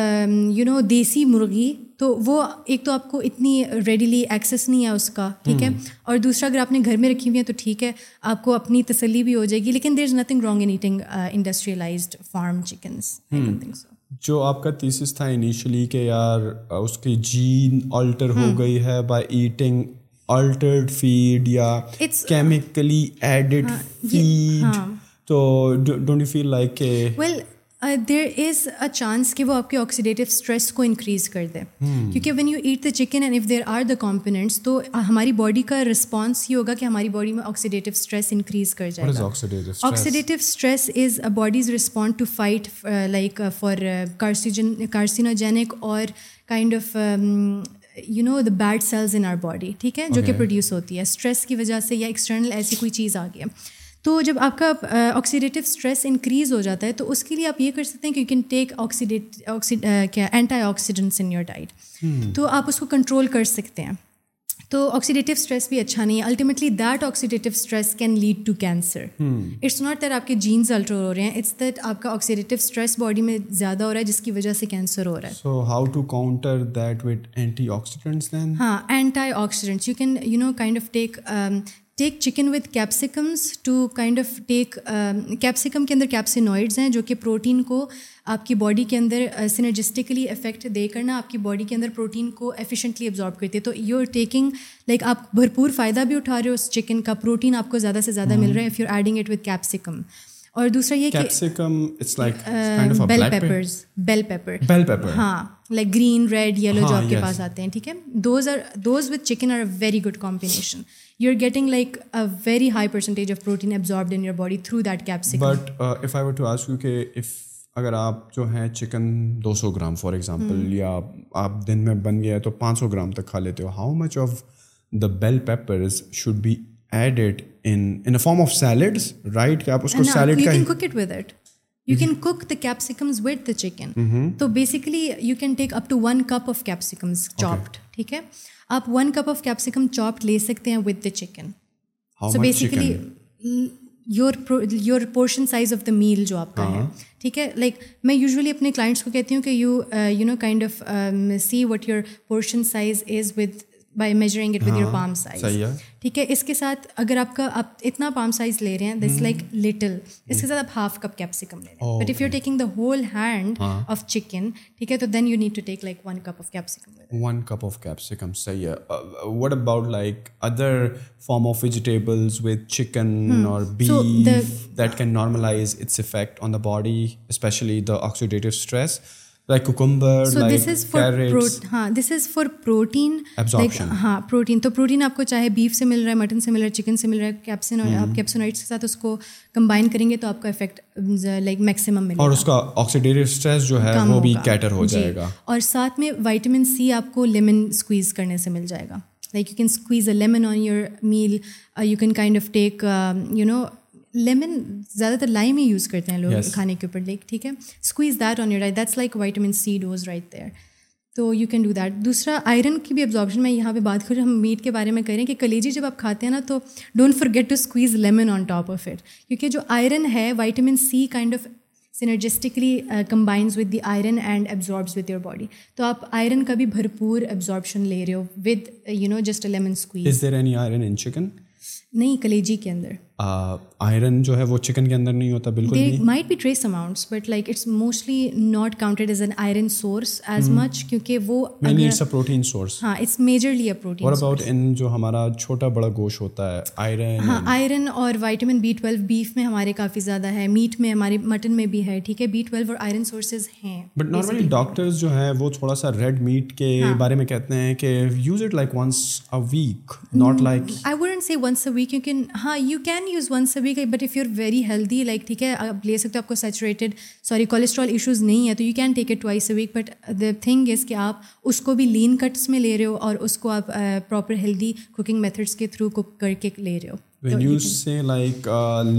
um, you know, دیسی مرغی, تو وہ ایک تو آپ کو اتنی ریڈیلی ایکسیس نہیں ہے اس کا, ٹھیک ہے, اور دوسرا اگر آپ نے گھر میں رکھی ہوئی ہے تو ٹھیک ہے, آپ کو اپنی تسلی بھی ہو جائے گی, لیکن there is nothing wrong in eating industrialised farm chickens, I don't think so. جو آپ کا تھیسس تھا انیشلی کہ یار اس کی جین آلٹر ہو گئی ہے بائی ایٹنگ آلٹرڈ فیڈ یا کیمیکلی ایڈڈ فیڈ, تو ڈونٹ یو فیل لائک کہ well there is a chance کہ وہ آپ کے آکسیڈیٹیو اسٹریس کو انکریز کر دے, کیونکہ when you eat the chicken and if there are the components, تو ہماری باڈی کا رسپانس یہ ہوگا کہ ہماری باڈی میں آکسیڈیٹیو اسٹریس انکریز کر جائے گا. Oxidative stress is a body's respond to fight like for carcinogen carcinogenic or kind of you know the bad cells in our body, ٹھیک ہے, جو کہ پروڈیوس ہوتی ہے اسٹریس کی وجہ سے یا ایکسٹرنل ایسی کوئی چیز آ گئی ہے. تو جب آپ کا آکسیڈیٹیو اسٹریس انکریز ہو جاتا ہے تو اس کے لیے آپ یہ کر سکتے ہیں کہ یو کین ٹیک آکسیڈیٹ کیا antioxidants in your diet, تو آپ اس کو کنٹرول کر سکتے ہیں. تو آکسیڈیٹو اسٹریس بھی اچھا نہیں ہے. Ultimately that oxidative stress can lead to cancer. It's not that آپ کے جینز الٹر ہو رہے ہیں, اٹس دیٹ آپ کا آکسیڈیٹو اسٹریس باڈی میں زیادہ ہو رہا ہے جس کی وجہ سے کینسر ہو رہا ہے. So how to counter that with antioxidants then? ہاں, antioxidants you can you know kind of take take chicken with capsicums to kind of take. Capsicum کے اندر کیپسینوئڈز ہیں جو کہ پروٹین کو آپ کی باڈی کے اندر سینرجسٹکلی افیکٹ دے کرنا آپ کی باڈی کے اندر پروٹین کو ایفیشینٹلی ایبزارب کرتی ہے. تو یو آر ٹیکنگ لائک آپ بھرپور فائدہ بھی اٹھا رہے ہو اس چکن کا, پروٹین آپ کو زیادہ سے زیادہ مل رہا ہے if you are adding it with capsicum. اور دوسرا یہ کہ bell peppers bell pepper bell pepper ہاں لائک گرین ریڈ یلو جو آپ کے پاس آتے ہیں, ٹھیک ہے, those are those with chicken are a very good combination. You're You're getting like a very high percentage of protein absorbed in your body through that capsicum. But uh, if I were to ask you کہ if اگر آپ جو ہیں chicken دو سو gram for example یا آپ دن میں بن گیا تو پانچ سو گرام تک کھا لیتے ہو, how much of the bell peppers should be added in in form of salads, right? کہ آپ اس کو سیلڈ کا you can cook it with it. You can cook the capsicums with the chicken. So basically you can take up to one cup of capsicums chopped. ٹھیک ہے, آپ one cup of capsicum chopped لے سکتے ہیں with the chicken. So basically your your portion size of the meal جو آپ کا ہے, ٹھیک ہے, لائک میں یوزلی اپنے کلائنٹس کو کہتی ہوں کہ you you know kind of see what your portion size is with by measuring it with your palm size, ٹھیک ہے. اس کے ساتھ اگر آپ کا آپ اتنا پام سائز لے رہے ہیں دس لائک لٹل, اس کے ساتھ آپ ہاف کپ کیپسیکم لے رہے ہیں, but if you taking the whole hand of chicken, ٹھیک ہے, تو then you need to take like one cup of capsicum. One cup of capsicum, صحیح ہے. What about like other form of vegetables with chicken or beef that can normalise its effect on the body, especially the oxidative stress, like cucumber, so like this is for carrots. Pro- haan, this is for protein absorption. Like, haan, protein. تو protein آپ کو چاہے beef سے مل رہا ہے, mutton سے مل رہا ہے, چکن سے مل رہا ہے, کیپسن اور آپ کیپسنائٹس کے ساتھ اس کو کمبائن کریں گے تو آپ کو افیکٹ لائک میکسیمم ملے گا اور اس کا آکسیڈیٹو اسٹریس جو ہے وہ بھی کیٹر ہو جائے گا. اور ساتھ میں وائٹامن سی آپ کو لیمن اسکویز کرنے سے مل جائے گا, like you can squeeze a lemon on your meal, you can kind of take you know lemon زیادہ تر لائم ہی یوز کرتے ہیں لوگ کھانے کے اوپر, لائک ٹھیک ہے, squeeze that on your diet, that's like vitamin C dose right there, تو یو کین ڈو دیٹ. دوسرا آئرن کی بھی ابزاربشن میں یہاں پہ بات کروں, ہم میٹ کے بارے میں کریں کہ کلیجی جب آپ کھاتے ہیں نا تو don't forget to squeeze lemon on top of it, کیونکہ جو آئرن ہے vitamin C kind of synergistically combines with the iron and absorbs with your body, تو آپ آئرن کا بھی بھرپور ایبزاربشن لے رہے ہو with you know just a lemon squeeze. Is there any iron in chicken? نہیں, کلیجی کے اندر آئرن جو ہے وہ چکن کے اندر نہیں ہوتا بالکل. There might be trace amounts but like it's mostly not counted as an iron source as much, کیونکہ وہ mainly it's a protein source. ہاں, اٹس میجرلی اے پروٹین. اور اباؤٹ ان جو ہمارا چھوٹا بڑا گوشت ہوتا ہے آئرن. ہاں, آئرن اور وائٹامن بی ٹویلو بیف میں ہمارے کافی زیادہ ہے, میٹ میں ہمارے مٹن میں بھی ہے, ٹھیک ہے, بی ٹویلو اور آئرن سورسز ہیں. بٹ نارملی ڈاکٹرز جو ہیں وہ تھوڑا سا ریڈ میٹ کے بارے میں کہتے ہیں کہ use it like once a week, not like I wouldn't say once a week, you can ہاں you can use once a week but if you're very healthy like theek hai aap le sakte ho, aapko saturated sorry cholesterol issues nahi hai to you can take it twice a week, but the thing is ki aap usko bhi lean cuts mein le rahe ho aur usko aap uh, proper healthy cooking methods ke through cook karke le rahe ho. when you say like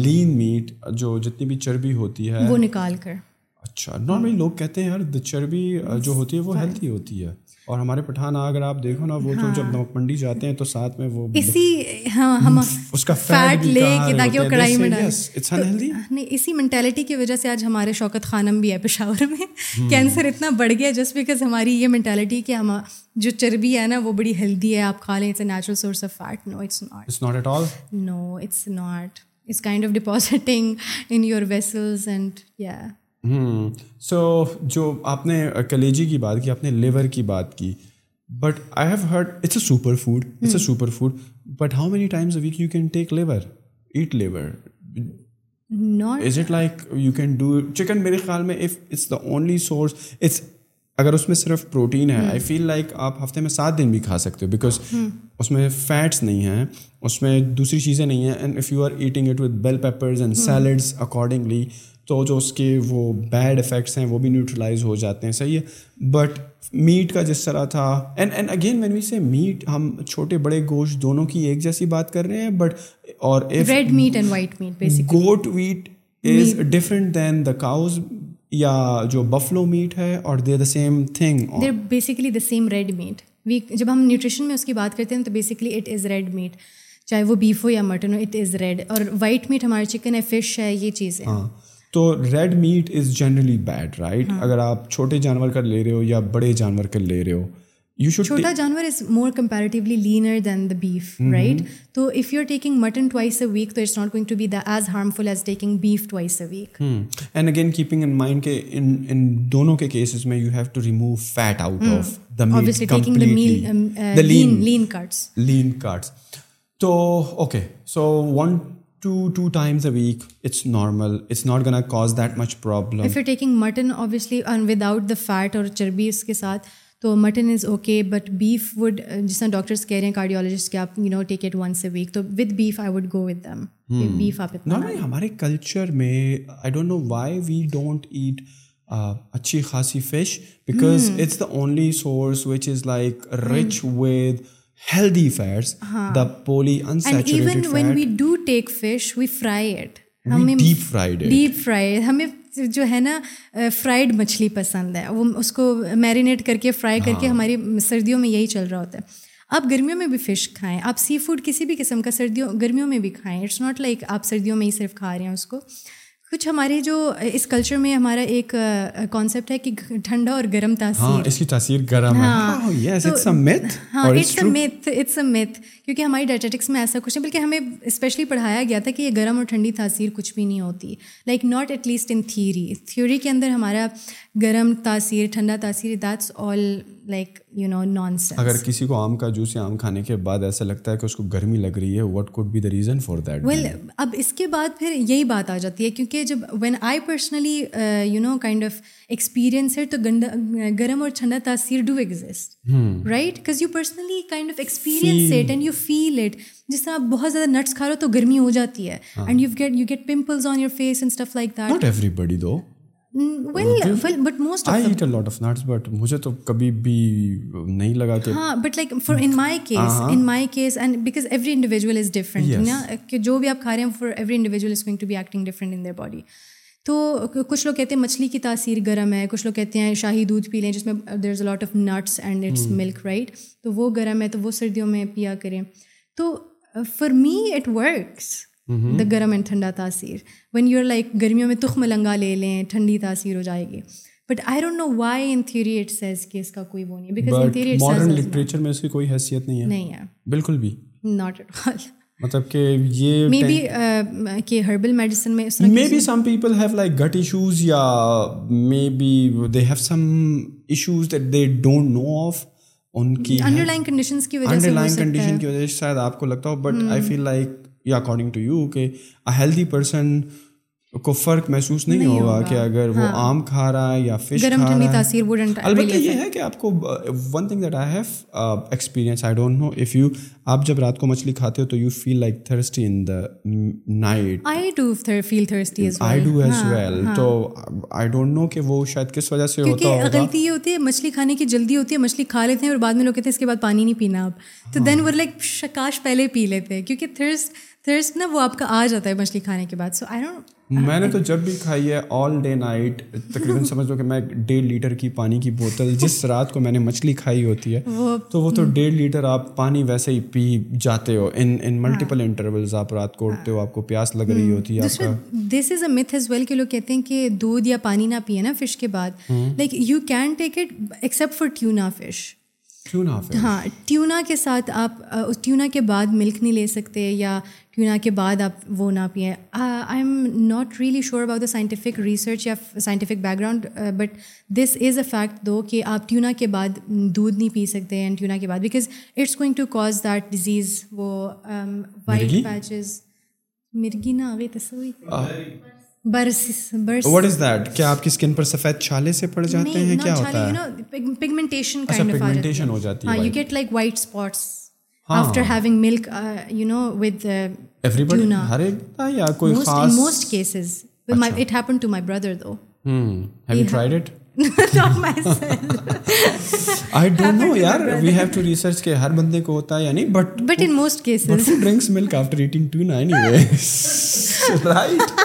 lean meat jo jitni bhi charbi hoti hai wo nikal kar, اچھا, normally لوگ کہتے ہیں یار چربی جو ہوتی ہے وہ ہیلتھی ہوتی ہے, اور ہمارے پٹھان اگر آپ دیکھو نا وہ تو جب نمک منڈی جاتے ہیں تو ساتھ میں وہ اسی ہاں ہم اس کا فیٹ لے کے تاکہ وہ کڑائی میں ڈالیں, اٹس انہیلدی. نہیں, اسی مینٹیلٹی کی وجہ سے آج ہمارے شوکت خانم بھی ہے پشاور میں, کینسر اتنا بڑھ گیا جسٹ بیکاز ہماری یہ مینٹیلٹی کہ ہم جو چربی ہے نا وہ بڑی ہیلدی ہے, آپ کھا لیں, it's a natural source of fat. No it's not, it's not at all, no it's not, it's kind of depositing in your vessels and یا. ہوں, سو جو آپ نے کلیجی کی بات کی, آپ نے لیور کی بات کی, but I have heard it's a super food, it's a super food, but how many times a week you can take liver, eat liver, is it like you can do chicken? میرے خیال میں if it's the only source, it's اگر اس میں صرف protein ہے آئی feel like آپ ہفتے میں سات دن بھی کھا سکتے ہو بیکاز اس میں فیٹس نہیں ہیں, اس میں دوسری چیزیں نہیں ہیں, and if you are eating it with bell peppers and salads accordingly تو جو اس کے وہ بیڈ افیکٹس ہیں وہ بھی نیوٹرلائز ہو جاتے ہیں. صحیح ہے, بٹ میٹ کا جس طرح تھا, and and again when we say meat ہم چھوٹے بڑے گوشت دونوں کی ایک جیسی بات کر رہے ہیں, بٹ اور red meat and white meat, basically goat meat is different than the cows یا جو بفلو میٹ ہے, اور they are the same thing, they are basically the same red meat. We جب ہم نیوٹریشن میں اس کی بات کرتے ہیں تو basically it is red meat, چاہے وہ بیف ہو یا مٹن ہو, اٹ از ریڈ. اور وائٹ میٹ ہمارے چکن ہے, فش ہے, یہ چیزیں. تو red meat is generally bad, right? اگر آپ چھوٹے جانور کا لے رہے ہو یا بڑے جانور کا لے رہے ہو, you should چھوٹا take... جانور is more comparatively leaner than the beef, mm-hmm. right? So if you're taking mutton twice a week, so it's not going to be that as harmful as taking beef twice a week. Hmm. And again, keeping in mind ke in in dono ke cases mein you have to remove fat out mm. of the meat. Obviously completely. Taking the meal um, uh, the lean, lean lean cuts. Lean cuts. So okay, so one two two times a week, it's normal, it's not going to cause that much problem. If you're taking mutton obviously and without the fat or charbi uske saath, تو mutton is okay, but beef would, جس طرح doctors کہہ رہے ہیں cardiologist کہ آپ you know take it once a week, تو with beef I would go with them. Beef آپ اتنا نہیں, ہمارے کلچر میں I don't know why we don't eat اچھی خاصی fish, because it's the only source which is like rich with healthy fats, the polyunsaturated fat. And even when we do take fish we fry it, ہمیں deep fried deep fry ہمیں جو ہے نا fried مچھلی پسند ہے, وہ اس کو میرینیٹ کر کے فرائی کر کے, ہماری سردیوں میں یہی چل رہا ہوتا ہے. آپ گرمیوں میں بھی فش کھائیں, آپ سی فوڈ کسی بھی قسم کا سردیوں گرمیوں میں بھی کھائیں, اٹس ناٹ لائک آپ سردیوں میں ہی صرف کھا رہے ہیں اس کو. کچھ ہمارے جو اس کلچر میں ہمارا ایک کانسیپٹ ہے کہ ٹھنڈا اور گرم تاثیر, اس کی تاثیر گرم ہے. ہاں it's a myth, it's a myth it's a myth کیونکہ ہماری ڈائٹیٹکس میں ایسا کچھ نہیں, بلکہ ہمیں اسپیشلی پڑھایا گیا تھا کہ یہ گرم اور ٹھنڈی تاثیر کچھ بھی نہیں ہوتی, like not at least in theory. Theory کے اندر ہمارا گرم تاثیر ٹھنڈا تاثیر that's all like you know nonsense. اگر کسی کو آم کا جوس یا آم کھانے کے بعد ایسا لگتا ہے کہ اس کو گرمی لگ رہی ہے, what could be the reason for that? Well اب اس کے بعد پھر یہی بات آ جاتی ہے, کیونکہ جب when I personally you know kind of experience ہے, تو گرم اور ٹھنڈا تاثیر do exist, right? Because you personally kind of experience it and you feel it. جس طرح آپ بہت زیادہ نٹس کھا رہے ہو تو گرمی ہو جاتی ہے, and you get you get pimples on your face and stuff like that. Not everybody though. Well, well, but most of I them. eat a lot of nuts, but مجھے تو کبھی بھی نہیں لگا کہ ہاں, but like for in my case, uh-huh. in my case and because every individual is different, yes. نا کہ جو بھی آپ کھا رہے ہیں for every individual is going to be acting different in their body. تو کچھ لوگ کہتے ہیں مچھلی کی تاثیر گرم ہے, کچھ لوگ کہتے ہیں شاہی دودھ پی لیں جس میں there is a lot of nuts and it's milk, right? تو وہ گرم ہے تو وہ سردیوں میں پیا کریں. تو for me it works. دا گرم اینڈ ٹھنڈا تاثیر وین یو آر لائک گرمیوں میں تخم لنگا لے لیں ٹھنڈی تاثیر ہو جائے گی, but I don't know why in theory it says کہ اس کا کوئی وہ نہیں, because in theory it says modern literature میں اس کی کوئی حیثیت نہیں ہے, نہیں ہے بالکل بھی, ناٹ ایٹ آل. مطلب کہ یہ می بی کہ ہربل میڈیسن میں اس طرح maybe some people have like gut issues یا maybe they have some issues that they don't know of, ان کی انڈرلائنگ کنڈیشنز کی وجہ سے, انڈرلائنگ کنڈیشن کی وجہ سے شاید آپ کو لگتا ہو, بٹ آئی فیل لائک یا اکارڈنگ ٹو یو کہ ہیلدی پرسن کو فرق محسوس نہیں ہوگا کہ اگر وہ آم کھا رہا ہے یا فش کھا رہا ہے. البتہ یہ ہے کہ آپ کو one thing that I have experience, I don't know if you, آپ جب رات کو مچھلی کھاتے ہو تو you feel like thirsty in the night. I do feel thirsty as well, I do as well. تو آئی ڈونٹ نو کہ وہ شاید کس وجہ سے ہوتا ہوگا, کیونکہ غلطی یہ ہوتی ہے مچھلی کھانے کی, جلدی ہوتی ہے, مچھلی کھا لیتے ہیں اور بعد میں لوگ کہتے ہیں اس کے بعد پانی نہیں پینا آپ, تو دین ور لائک شکاش پہلے پی لیتے ہیں, کیونکہ تھرسٹ تھرسٹ نا وہ آپ کا آ جاتا ہے مچھلی کھانے کے بعد. سو آئی ڈونٹ, میں نے تو جب بھی کھائی ہے آل ڈے نائٹ, تقریباً سمجھ لو کہ میں ڈیڑھ لیٹر کی پانی کی بوتل, جس رات کو میں نے مچھلی کھائی ہوتی ہے تو وہ تو ڈیڑھ لیٹر آپ پانی ویسے ہی پی جاتے ہو ان ان ملٹیپل انٹرولز. آپ رات کو اٹھتے ہو, آپ کو پیاس لگ رہی ہوتی ہے, آپ کا دس is a myth as well کہ لوگ کہتے ہیں کہ دودھ یا پانی نہ پیے نا فش کے بعد, like you can take it except for tuna fish. Tuna fish ہاں, ٹیونا کے ساتھ آپ ٹیونا کے بعد ملک نہیں لے سکتے, یا ٹیونا کے بعد آپ وہ نہ پئیں. I am not really sure about the scientific research یا scientific background, but this is a fact though کہ آپ ٹیونا کے بعد دودھ نہیں پی سکتے اینڈ ٹیونا کے بعد, because it's going to cause that disease, وہ وائٹ پیچز مرگی نہ آ گئی تصویر برس برس what is that? کیا آپ کی اسکن پر سفید چھالے سے پڑ جاتے ہیں, کیا ہوتا ہے؟ پگمنٹیشن کائنڈ آف پگمنٹیشن ہو جاتی ہے, you get like white spots after having milk you know with everybody, ہر ایک یا کوئی خاص, most cases it happen to my brother though. Have you tried it? Not myself. I don't know yaar, we have to research ke har bande ko hota hai ya nahi, but but in most cases but who drinks milk after eating tuna anyway? Right,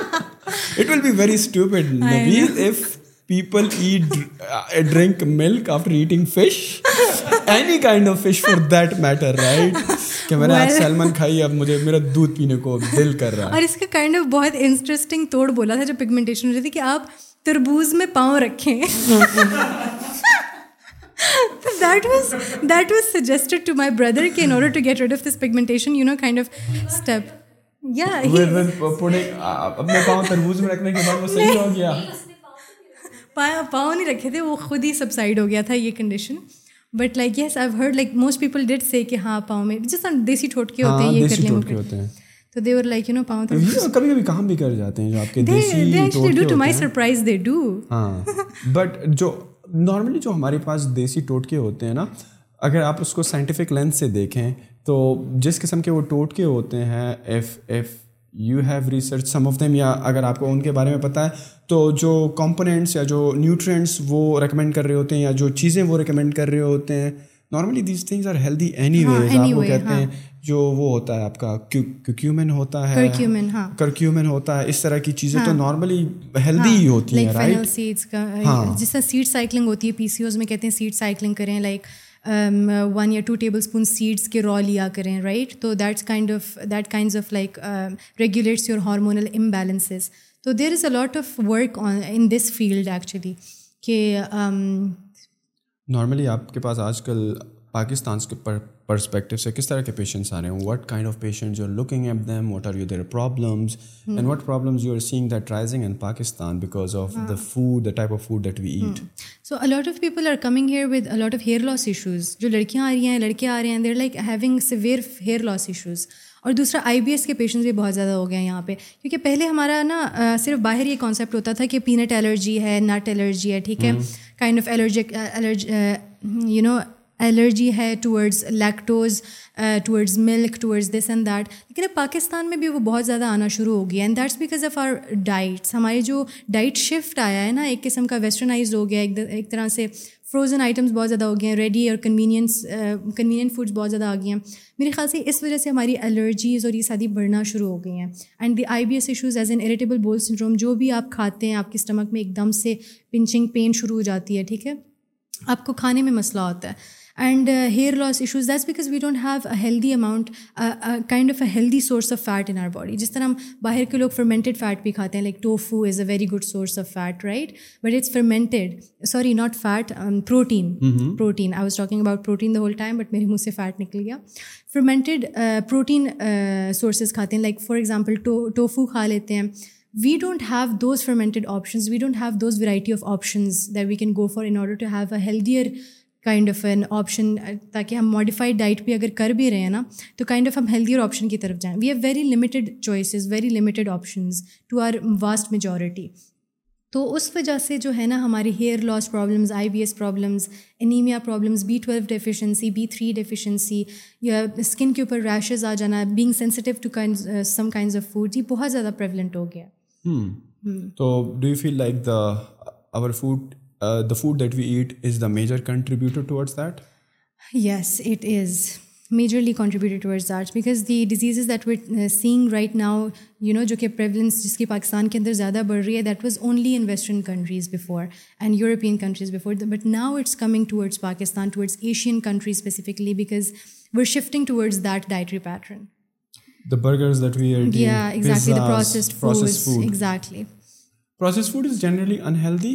it will be very stupid Nabeel if people eat, uh, drink milk after eating fish, any kind of fish for that matter, right? کہ میں نے آج salmon کھائی, اب مجھے میرا دودھ پینے کو دل کر رہا ہے. اور اس کا کائنڈ آف بہت انٹرسٹنگ توڑ بولا تھا جب پگمنٹیشن ہو رہی تھی کہ آپ تربوز میں پاؤں رکھیں. That was that was suggested to my brother in order to get rid of this pigmentation, you know, kind of step. Yeah. اپنے پاؤں تربوز میں رکھنے کے بعد وہ صحیح ہو گیا. پاؤں نہیں رکھے تھے, وہ خود ہی سبسائڈ ہو گیا تھا یہ condition. But like yes I heard like most people did say کہ ہاں پاؤں میں جس طرح دیسی ٹھوٹکے ہوتے ہیں یہ کر لیں, تو دے ور لائک یو نو پاؤں تربوز کبھی کبھی کام بھی کر جاتے ہیں جو آپ کے دیسی ٹھوٹکے do to my surprise they do. ہاں بٹ جو نارملی جو ہمارے پاس دیسی ٹوٹکے ہوتے ہیں نا, اگر آپ اس کو سائنٹیفک لینس سے دیکھیں تو جس قسم کے وہ ٹوٹکے ہوتے ہیں, if if you have research some of them, یا اگر آپ کو ان کے بارے میں پتہ ہے تو جو کمپوننٹس یا جو نیوٹرینٹس وہ ریکمینڈ کر رہے ہوتے ہیں یا جو چیزیں وہ ریکمینڈ کر رہے ہوتے ہیں, normally these things are healthy anyways. آپ کو کہتے ہیں جو وہ ہوتا ہے آپ کا کرکیومن ہوتا ہے, کرکیومن ہوتا ہے, اس طرح کی چیزیں تو نارملی ہیلدی ہی ہوتی ہیں, رائٹ؟ سیڈز کا جس طرح سیڈ سائیکلنگ ہوتی ہے, پی سی اوز میں کہتے ہیں سیڈ سائیکلنگ کریں, لائک ون یا ٹو ٹیبل اسپون سیڈس کے را لیا کریں, رائٹ؟ تو that's kind of that kinds of like regulates your hormonal imbalances. تو there is a lot of work in this field actually کہ نارملی آپ کے پاس آج کل پاکستان کے پرسپیکٹو سے کس طرح کے پیشنٹس آ رہے ہیں, what kind of patients you are looking at them, what are your their problems and what problems you are seeing that rising in Pakistan because of the food, the type of food that we eat. So a lot of people are coming here with a lot of hair loss issues, جو لڑکیاں آ رہی ہیں لڑکے آ رہے ہیں, they are like having severe hair loss issues. اور دوسرا آئی بی ایس کے پیشنٹس بھی بہت زیادہ ہو گئے ہیں یہاں پہ, کیونکہ پہلے ہمارا نا صرف باہر یہ کانسیپٹ ہوتا تھا کہ پینٹ الرجی ہے, نٹ الرجی ہے, ٹھیک ہے, kind of allergic you know allergy ہے towards lactose, towards milk, towards this and that. لیکن اب پاکستان میں بھی وہ بہت زیادہ آنا شروع ہو گیا, and that's because of our diets. ہماری جو ڈائٹ شفٹ آیا ہے نا, ایک قسم کا ویسٹرنائز ہو گیا, ایک طرح سے فروزن آئٹمس بہت زیادہ ہو گئے ہیں, ریڈی اور کنوینئنس کنوینئنٹ فوڈس بہت زیادہ آ گئے ہیں. میرے خیال سے اس وجہ سے ہماری الرجیز اور یہ ساری بڑھنا شروع ہو گئی ہیں. And the I B S issues as an irritable bowel syndrome, جو بھی آپ کھاتے ہیں آپ کے اسٹمک میں ایک دم سے پنچنگ پین شروع ہو جاتی ہے, ٹھیک ہے, آپ کو کھانے میں مسئلہ ہوتا ہے. And hair loss issues, that's because we don't have a healthy amount kind of a healthy source of fat in our body. جس طرح ہم باہر کے لوگ فرمنٹڈ فیٹ بھی کھاتے ہیں, like tofu is a very good source of fat, right, but it's fermented, sorry not fat, protein. Protein I was talking about protein the whole time, but میرے منہ سے فیٹ نکل گیا. فرمنٹڈ پروٹین سورسز کھاتے ہیں, like for example tofu کھا لیتے ہیں. We don't have those fermented options. We don't have those variety of options that we can go for in order to have a healthier kind of an option. تاکہ ہم modified diet بھی اگر کر بھی رہے ہیں نا تو kind of ہم healthier option کی طرف جائیں. We have very limited choices, very limited options to our vast majority. تو اس وجہ سے جو ہے نا ہماری hair loss problems, I B S problems, anemia problems, B twelve deficiency, B three deficiency, یا اسکن کے اوپر ریشز آ جانا, being sensitive to some kinds of foods, یہ بہت زیادہ prevalent ہو گیا. So do you feel like the our food uh, the food that we eat is the major contributor towards that? Yes, it is majorly contributed towards that because the diseases that we're seeing right now, you know, jo ke prevalence jiski Pakistan ke andar zyada badh rahi hai, that was only in western countries before and European countries before, but now it's coming towards Pakistan, towards Asian countries specifically, because we're shifting towards that dietary pattern. The burgers that we are eating, yeah, exactly, pizzas, the processed, processed foods, food. Exactly. Processed food is generally unhealthy,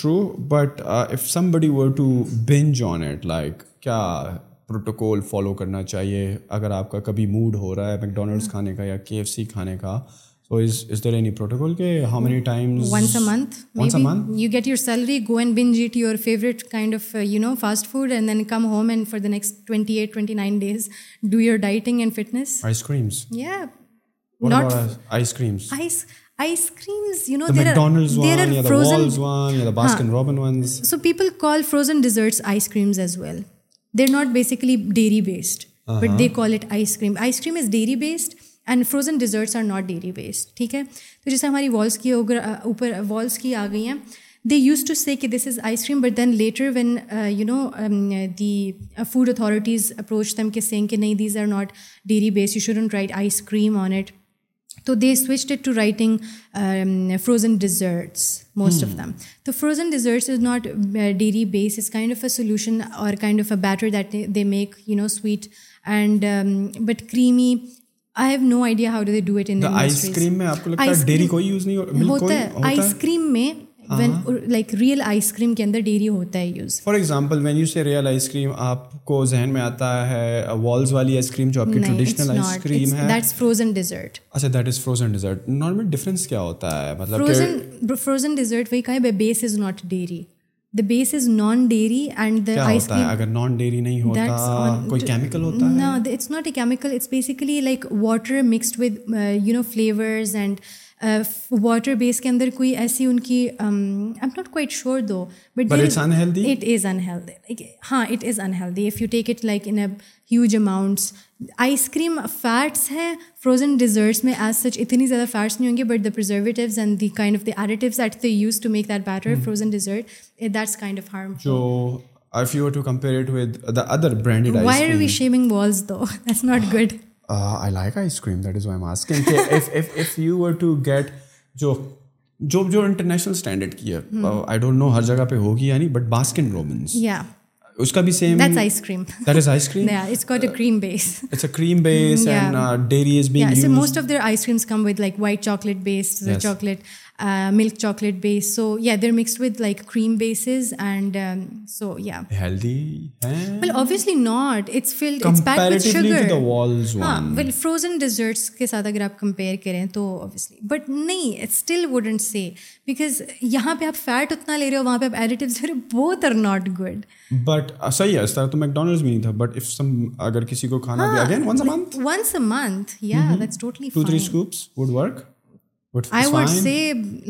true, but uh, if somebody were to binge on it, like kya protocol follow karna chahiye agar aapka kabhi mood ho raha hai McDonald's mm-hmm. khane ka ya K F C khane ka, so is is there any protocol ke how many times? Once a month, once maybe a month? You get your salary, go and binge eat your favorite kind of uh, you know fast food, and then come home and for the next twenty-eight twenty-nine days do your dieting and fitness. Ice creams, yeah, what not about f- ice creams ice ice creams, you know, the there McDonald's are there one, are yeah, the frozen Walls one, yeah, the Baskin huh. Robbins ones. So people call frozen desserts ice creams as well. They're not basically dairy based, uh-huh. but they call it ice cream. Ice cream is dairy based and frozen desserts are not dairy based. ٹھیک ہے, تو جیسے ہماری walls کی اوپر walls کی آ گئی ہیں, they used to say this is ice cream, but then later when uh, you know um, the uh, food authorities approached them saying that no, these are not dairy based, you shouldn't write ice cream on it. تو they switched to writing frozen desserts most of them. تو frozen desserts is not dairy base, is kind of a solution اور kind of a better that they make you know sweet and but creamy. I have no idea how do they do it in the industries. Ice cream میں آپ کو لگتا ہے dairy کوئی use نہیں ہوتا ہے. آئس کریم میں لائک ریئل آئس کریم کے اندر ڈیری ہوتا ہے use. For example when you say real ice cream آپ کو ذہن میں آتا ہے والز والی آئس کریم جو آپ کی ٹریڈیشنل آئس کریم ہے. That's frozen dessert. اچھا that is frozen dessert. Normal difference کیا ہوتا ہے مطلب فروزن فروزن ڈیزرٹ وہی کہا ہے base is not dairy. The base is non-dairy and the ice cream. Agar non-dairy nahi hota, koi chemical hota hai? No, it's not a chemical. It's basically like water mixed with uh, you know flavors and uh, water base ke andar koi aisi unki um, I'm not quite sure though. But, but it's unhealthy. It is unhealthy. Like, ha, it is unhealthy if you take it like in a huge amounts. Ice cream fats hai. Frozen desserts mein as such itni zyada fats nahi honge, but the preservatives and the kind of the additives that they use to make that batter mm. frozen dessert, that's kind of harmful. So if you were to compare it with the other branded ice cream, why are we shaming walls though? That's not good. uh, I like ice cream, that is why I'm asking. if if if you were to get jo jo jo international standard ki hai, mm. uh, I don't know har jagah pe hogi ya nahi, but Baskin Robbins, yeah, اس کا بھی same. That's ice cream. That is ice cream. Yeah, it's got a cream base. It's a cream base yeah. and uh, dairy is being yeah, used. Yeah, so most of their ice creams come with like white chocolate based, yes. chocolate, uh, milk chocolate base. So yeah, they're mixed with like cream bases and um, so yeah. Healthy? Eh? Well, obviously not. It's filled, it's packed with sugar. Comparatively to the walls one. Haan, well, frozen desserts ke saath agar aap compare karein, to obviously. But nahin, it still wouldn't say. Because yahan pe aap fat utna le rahe ho, wahan pe aap additives le rahe ho, both are not good. But صحیح ہے, اس طرح تو make Donald's بھی نہیں تھا, but if some اگر کسی کو کھانا بھی again once a month once a month yeah that's totally fine. two three scoops would work. I would say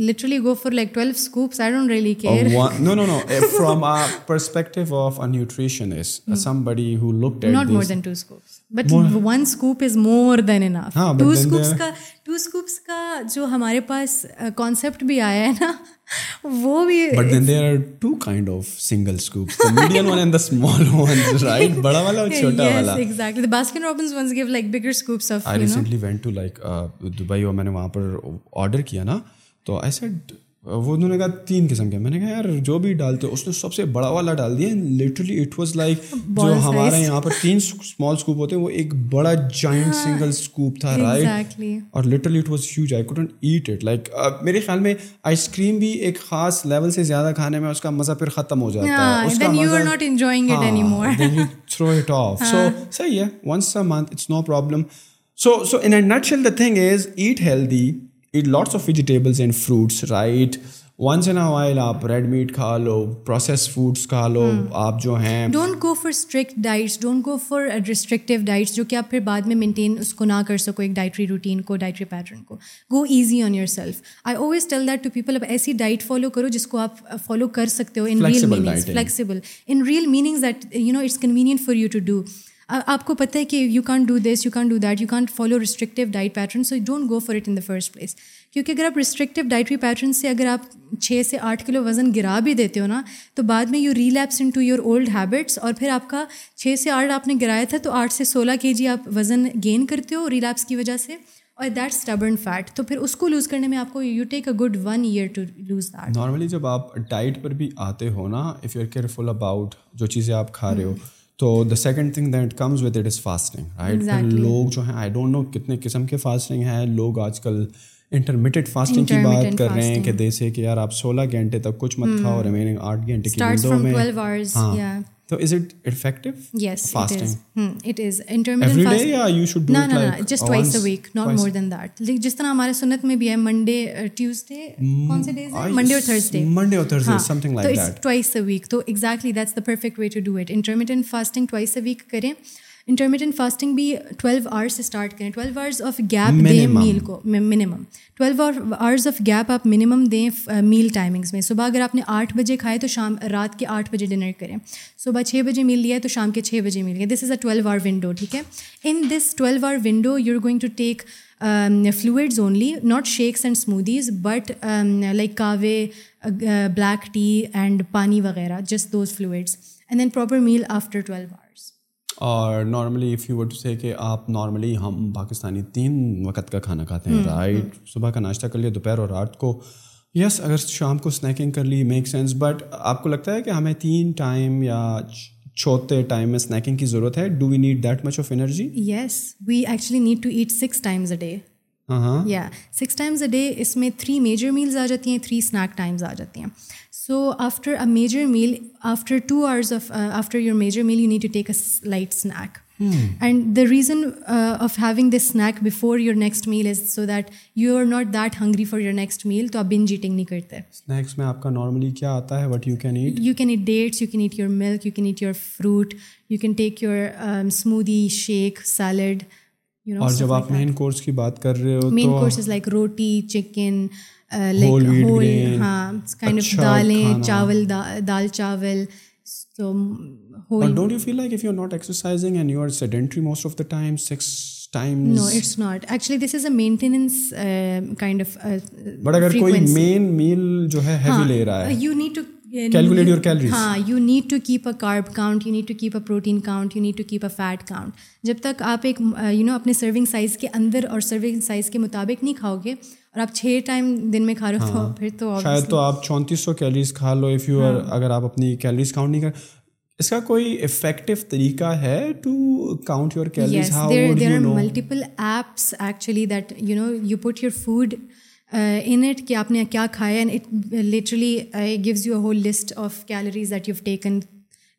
literally go for like twelve scoops. I don't really care. Oh, one, no, no, no. From a perspective of a nutritionist, mm. somebody who looked at not this, more than two scoops, but more, one scoop is more than enough. Haan, two scoops ka, two scoops ka jo हमारे पास concept भी आया है ना वो भी. But then there are two kind of single scoops: the medium one and the small ones, right? बड़ा वाला और छोटा वाला. Yes, exactly. The Baskin Robbins ones give like bigger scoops of. I you recently know? went to like uh, Dubai और मैंने वहाँ पर order کیا نا تو I said وہ انہوں نے کہا تین قسم کے, میں نے کہا یار جو بھی ڈالتے اس نے سب سے بڑا والا ڈال دیا. لٹرلی اٹ واز لائک جو ہمارے یہاں پر تین اسمال اسکوپ ہوتے ہیں وہ ایک بڑا جائنٹ سنگل اسکوپ تھا, رائٹ, اور literally it was huge. I couldn't eat it. Like میرے خیال میں آئس کریم بھی ایک خاص لیول سے زیادہ کھانے میں اس کا مزہ پھر ختم ہو جاتا ہے, اس کا مزہ you are not enjoying it any more, then you throw it off. So صحیح ہے, once a month it's no problem. So so in a nutshell the thing is eat healthy. Eat lots of vegetables and fruits, right? Once in a while, aap red meat kha lo, processed foods kha lo, aap jo hain. Don't go for strict diets. Don't go for restrictive diets, jo ki aap phir baad mein maintain usko na kar sako, ek dietary routine ko, dietary pattern ko. Go easy on yourself. I always tell that to people, ab aisi diet follow karo, jisko aap follow kar sakte ho in real meanings. Flexible. In real meanings that, you know, it's convenient for you to do. آپ کو پتہ ہے کہ you can't do this, you can't do that, you can't follow restrictive diet pattern, so don't go for it in the first place. کیونکہ اگر آپ restrictive dietary pattern سے اگر آپ چھ سے آٹھ کلو وزن گرا بھی دیتے ہو نا تو بعد میں you relapse into your old habits, اور پھر آپ کا چھ سے آٹھ آپ نے گرایا تھا تو آٹھ سے سولہ کے جی آپ وزن گین کرتے ہو ریلیپس کی وجہ سے, اور دیٹ اسٹبرن فیٹ. تو پھر اس کو لوز کرنے میں آپ کو you take a good one year to lose that. Normally جب آپ ڈائٹ پر بھی آتے ہو نا, if you are careful about جو چیزیں آپ کھا رہے ہو, تو the second thing that comes with it is fasting, right? Exactly. لوگ جو ہیں آئی ڈونٹ نو کتنے قسم کے فاسٹنگ ہیں, لوگ آج کل انٹرمیٹنٹ فاسٹنگ کی بات کر رہے ہیں کہ جیسے کہ یار آپ سولہ گھنٹے تک کچھ مت کھاؤ اور ریمیننگ آٹھ گھنٹے کی ونڈو میں. So is it effective? Yes, fasting. It is. Hmm, it is. Intermittent fasting. Every day, yeah, you should do no, it no, like... No, no, no, just twice a week, not twice. more than that. Like, just like ہمارے سنت میں بھی ہے, Monday, uh, Tuesday, mm, کون سے days ہیں? Monday or Thursday. Monday or Thursday, Haan. something like so that. So it's twice a week. So exactly, that's the perfect way to do it. Intermittent fasting twice a week کریں. Intermittent fasting بھی twelve hours سے start کریں. twelve hours of gap دیں meal کو. Minimum. twelve hours of gap آپ minimum دیں meal timings میں. صبح اگر آپ نے آٹھ بجے کھائے تو شام رات کے آٹھ بجے ڈنر کریں. صبح چھ بجے میل لیا ہے تو شام کے چھ بجے میل لیا. دس is a twelve hour window, ٹھیک ہے. In this twelve hour window you are going to take fluids only, not shakes and smoothies, but like kahwa, black tea and pani وغیرہ, just those fluids, and then proper meal after twelve hours. اور normally if you were to say کہ آپ normally ہم پاکستانی تین وقت کا کھانا کھاتے ہیں, رائٹ, صبح کا ناشتہ کر لیا, دوپہر اور رات کو, یس اگر شام کو اسنیکنگ کر لی میک سینس, بٹ آپ کو لگتا ہے کہ ہمیں تین ٹائم یا چھوٹے ٹائم میں اسنیکنگ کی ضرورت ہے؟ Do we need that much of energy? Yes, we actually need to eat six times a day. یا سکس ٹائمز اے ڈے, اس میں تھری میجر میلز آ جاتی ہیں, تھری اسنیک ٹائمز آ جاتی ہیں. So after a major meal, after two hours of after your major meal, you need to take a light snack. And the reason of having this snack before your next meal is so that you are not that hungry for your next meal. تو آپ bunch eating نہیں کرتے. Snacks میں آپ کا normally کیا آتا ہے, what you can eat? You can eat dates, you can eat your milk, you can eat your fruit, you can take your smoothie, shake, salad. اور جب آپ مین کورس کی بات کر رہے ہو, main courses like roti, chicken, whole wheat, ہاں kind of دالیں, چاول, دال چاول. So don't you feel like if you are not exercising and you are sedentary most of the time, six times? No it's not, actually this is a maintenance kind of. But اگر کوئی مین میل جو ہے heavy لے رہا ہے, you need to calculate your calories. ہاں, you need to keep a carb count, you need to keep a protein count, you need to keep a fat count. جب تک آپ ایک یو نو اپنے سرونگ سائز کے اندر اور serving size کے مطابق نہیں کھاؤ گے, اور آپ چھ ٹائم دن میں کھا رہے ہو, پھر تو شاید تو آپ چونتیس سو کیلریز کھا لو اف یو آر, اگر آپ اپنی کیلریز کاؤنٹ نہیں کر. اس کا کوئی افیکٹو طریقہ ہے to count your calories? How do you know? There are multiple apps actually that you know you put your food in it کہ آپ نے کیا کھایا, and it literally goes you a whole list of calories that you taken.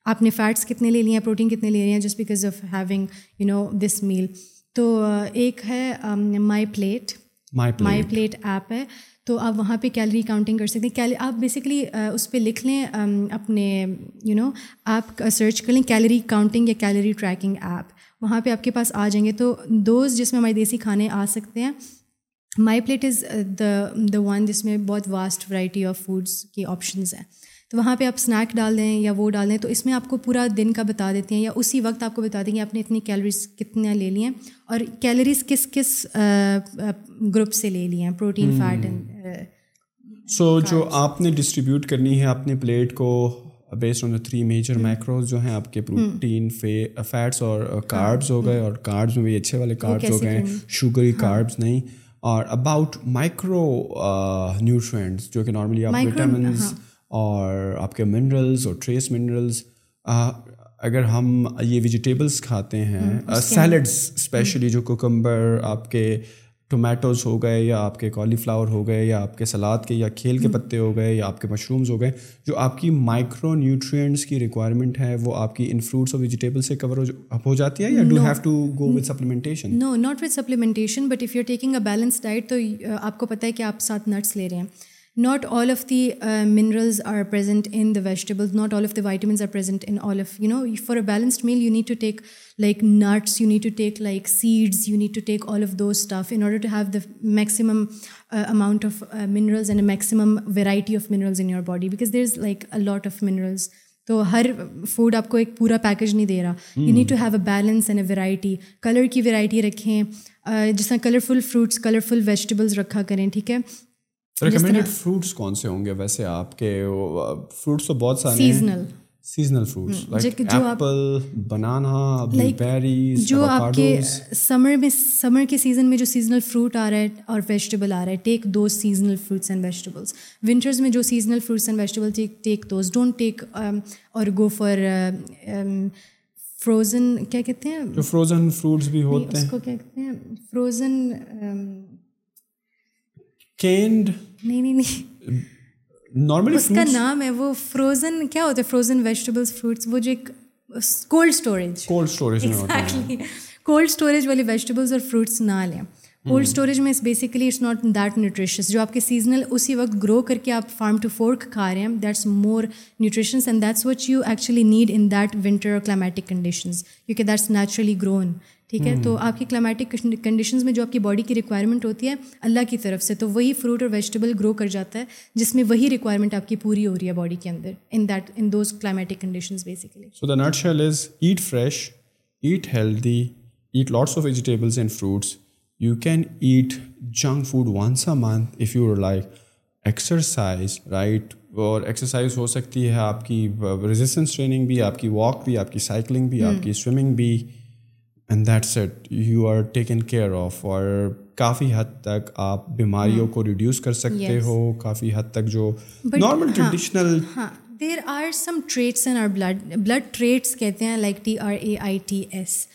آپ نے fats کتنے لے لیے ہیں, پروٹین کتنے لے لیے ہیں, just because of having you know this meal. تو ایک ہے my plate, my plate app ہے, تو آپ وہاں پہ کیلری کاؤنٹنگ کر سکتے ہیں. آپ بیسکلی اس پہ لکھ لیں اپنے یو نو آپ سرچ کر لیں کیلری کاؤنٹنگ یا کیلری ٹریکنگ ایپ, وہاں پہ آپ کے پاس آ جائیں گے. تو دوز جس میں ہمارے دیسی کھانے آ سکتے ہیں, مائی plate is the the one جس میں بہت واسٹ ورائٹی آف فوڈس کے آپشنز ہیں. تو وہاں پہ آپ اسنیک ڈال دیں یا وہ ڈال دیں, تو اس میں آپ کو پورا دن کا بتا دیتے ہیں, یا اسی وقت آپ کو بتا دیں کہ آپ نے اتنی کیلریز کتنا لے لی ہیں, اور کیلریز کس کس گروپ سے لے لی ہیں, پروٹین, فیٹ اینڈ. سو جو آپ نے ڈسٹریبیوٹ کرنی ہے اپنے پلیٹ کو based on the three major macros جو ہیں آپ کے, پروٹین, فیٹس اور کاربز ہو گئے, اور کاربز میں بھی اچھے والے کاربز ہو گئے, شوگری کاربز نہیں. اور اباؤٹ مائکرو نیوٹرینٹس جو کہ نارملی آپ وٹامنس اور آپ کے منرلز اور ٹریس منرلز, اگر ہم یہ ویجیٹیبلس کھاتے ہیں, سیلڈس اسپیشلی, جو کوکمبر, آپ کے ٹومیٹوز ہو گئے, یا آپ کے کالی فلاور ہو گئے, یا آپ کے سلاد کے یا کھیل کے پتے ہو گئے, یا آپ کے مشرومز ہو گئے, جو آپ کی مائکرو نیوٹرینٹس کی ریکوائرمنٹ ہے وہ آپ کی ان فروٹس اور ویجیٹیبل سے کور ہو جاتی ہے, یا do have to go with supplementation? No, not with supplementation, but if you are taking a balance diet تو آپ کو پتہ ہے کہ آپ ساتھ نٹس لے رہے ہیں. Not all of the uh, minerals are present in the vegetables. Not all of the vitamins are present in all of, you know, for a balanced meal, you need to take like nuts, you need to take like seeds, you need to take all of those stuff in order to have the maximum uh, amount of uh, minerals and a maximum variety of minerals in your body, because there's like a lot of minerals. تو ہر food آپ کو ایک پورا package نہیں دے رہا. You need to have a balance and a variety. Colour کی variety رکھیں, جس طرح کلرفل فروٹس, کلرفل ویجیٹیبلز رکھا کریں, ٹھیک ہے. ریکمینڈیڈ فروٹس کون سے ہوں گے ویسے آپ کے؟ فروٹس تو بہت سارے seasonal seasonal fruits like apple, banana, blackberries, جو آپ کے سمر میں, سمر کے سیزن میں جو سیزنل فروٹ آ رہا ہے اور ویجیٹیبل آ رہا ہے, take those seasonal fruits and vegetables. Winters میں جو seasonal fruits and vegetables, take those, don't take اور گو فار فروزن, کیا کہتے ہیں جو فروزن فروٹس بھی ہوتے ہیں اس کو کیا کہتے ہیں, فروزن کینڈ, نہیں نہیں نہیں, نارملی اس کا نام ہے وہ, فروزن کیا ہوتا ہے, فروزن ویجیٹیبلس فروٹس, وہ جو ایک کولڈ اسٹوریج, کولڈ اسٹوریج میں ہوتا ہے. ایگزیکٹلی, کولڈ اسٹوریج والے ویجیٹیبلس اور فروٹس نہ لیں. کولڈ اسٹوریج میں basically it's not that nutritious. جو آپ کے سیزنل اسی وقت گرو کر کے آپ فارم ٹو فورک کھا رہے ہیں, that's more nutritious and that's what you actually need in that winter اور کلائمیٹک کنڈیشنز, کیونکہ دیٹس نیچرلی گرون, ٹھیک ہے. تو آپ کی کلائمیٹک کنڈیشنز میں جو آپ کی باڈی کی ریکوائرمنٹ ہوتی ہے اللہ کی طرف سے, تو وہی فروٹ اور ویجیٹیبل گرو کر جاتا ہے جس میں وہی ریکوائرمنٹ آپ کی پوری ہو رہی ہے باڈی کے اندر, in that in those climatic conditions basically. So the nutshell is eat fresh, eat healthy, eat lots of vegetables and fruits. You can eat junk food once a month if you like, exercise right, اور exercise ہو سکتی ہے آپ کی resistance training بھی، آپ کی walk بھی، آپ کی سائیکلنگ بھی، آپ کی سوئمنگ بھی، and that's it, you are taken care of. اور کافی حد تک آپ بیماریوں کو ریڈیوس کر سکتے ہو، کافی حد تک جو normal traditional. There are some traits in our blood, blood traits کہتے ہیں، like T R A I T S.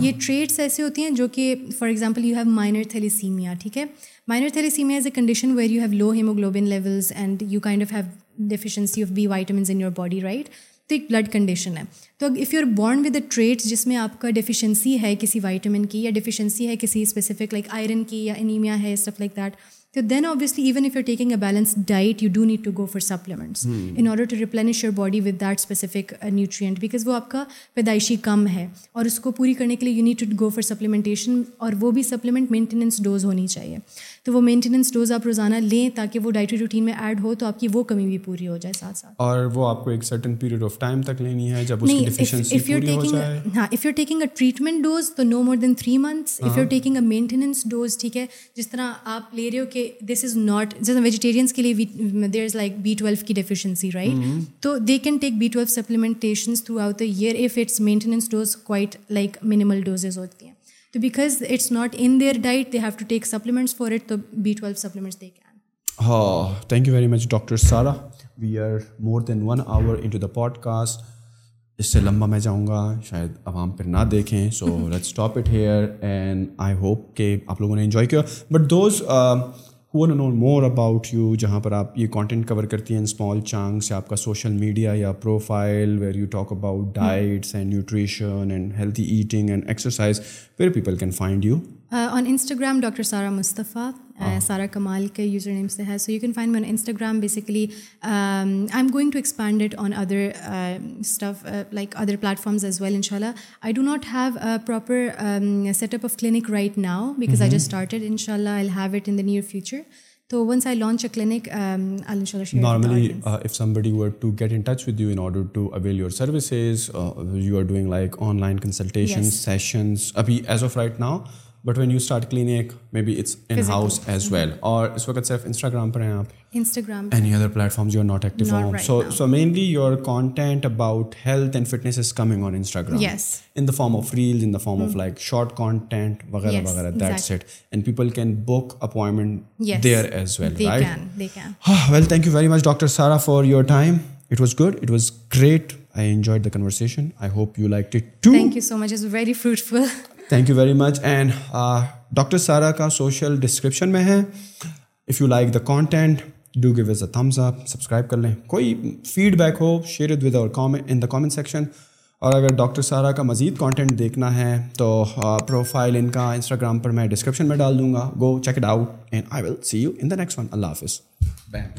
یہ ٹریٹس ایسے ہوتی ہیں جو کہ for example you have minor thalassemia, ٹھیک ہے. Minor thalassemia is a condition where you have low haemoglobin levels and you kind of have deficiency of B vitamins in your body, right. تو ایک blood condition ہے. تو if you are born with a trait جس میں آپ کا deficiency ہے کسی وائٹامن کی، یا ڈیفیشنسی ہے کسی اسپیسیفک لائک آئرن کی، یا انیمیا ہے، اسٹف لائک دیٹ، تو then obviously even if you are taking a balanced diet you do need to go for supplements in order to replenish your body with that specific nutrient, because وہ آپ کا پیدائشی کم ہے، اور اس کو پوری کرنے کے لیے you need to go for supplementation, اور وہ بھی سپلیمنٹ مینٹیننس ڈوز ہونی چاہیے. تو وہ مینٹیننس ڈوز آپ روزانہ لیں تاکہ وہ ڈائٹری روٹین میں ایڈ ہو، تو آپ کی وہ کمی بھی پوری ہو جائے ساتھ ساتھ. اور وہ آپ کو ایک سرٹن پیریڈ آف ٹائم تک لینی ہے جب اس کی ڈیفیشنسی پوری ہو جائے. ہاں، if you are taking a treatment dose تو no more than three months. If you are taking a maintenance dose, ٹھیک ہے، جس طرح آپ لے رہے ہو کہ دس از ناٹ، جیسے ویجیٹیرینس کے لیے there is like B twelve کی ڈیفیشنسی، رائٹ. تو they can take B twelve supplementations throughout the year if it's maintenance dose quite like minimal doses ہوتی ہیں. تو because it's not in their diet they have to take supplements for it, تو B twelve supplements they can. ہاں، thank you very much doctor Sara. We are more than one hour into the pod cost. اس سے لمبا میں جاؤں گا، شاید عوام پھر نہ دیکھیں، so let's stop it here and I hope کہ آپ لوگوں نے انجوائے کیا. But those who want to know more about you, جہاں پر آپ یہ کانٹینٹ کور کرتی ہیں اسمال چانکس، یا آپ کا سوشل میڈیا یا profile where you talk about diets and nutrition and healthy eating and exercise, where people can find you on Instagram. Doctor Sara Mustafa, Sara Kamal کے یوزر نیم سے ہے. So you can find me on Instagram. Basically I am going to expand it on other stuff like other platforms as well ان شاء اللہ. I do not have a proper set up of clinic right now because I just started. ان شاء اللہ I have it in the near future. تو once I launch a clinic I ان شاء اللہ. Normally if somebody were to get in touch with you in order to avail your services, uh, you are doing like online consultation sessions ابھی as of right now. But when you start clinic, maybe it's in-house Physical. as well. Or اس وقت صرف Instagram پر ہیں آپ؟ Instagram. Any other platforms you are not active not on? Right so, now. So mainly your content about health and fitness is coming on Instagram. Yes. In the form of reels, in the form mm. of like short content, وغیرہ yes, وغیرہ. Exactly. That's it. And people can book appointment yes. there as well, they right? They can. They can. Well, thank you very much, Doctor Sarah, for your time. It was good. It was great. I enjoyed the conversation. I hope you liked it too. Thank you so much. It was very fruitful. Thank you very much. And doctor Sara کا social description میں ہے. If you like the content do give us a thumbs up, subscribe کر لیں. کوئی feedback ہو share it with اور comment in the comment section. اور اگر ڈاکٹر سارا کا مزید کانٹینٹ دیکھنا ہے تو پروفائل ان کا انسٹاگرام پر میں ڈسکرپشن میں ڈال دوں گا. Go check it out and I will see you in the next one. اللہ حافظ.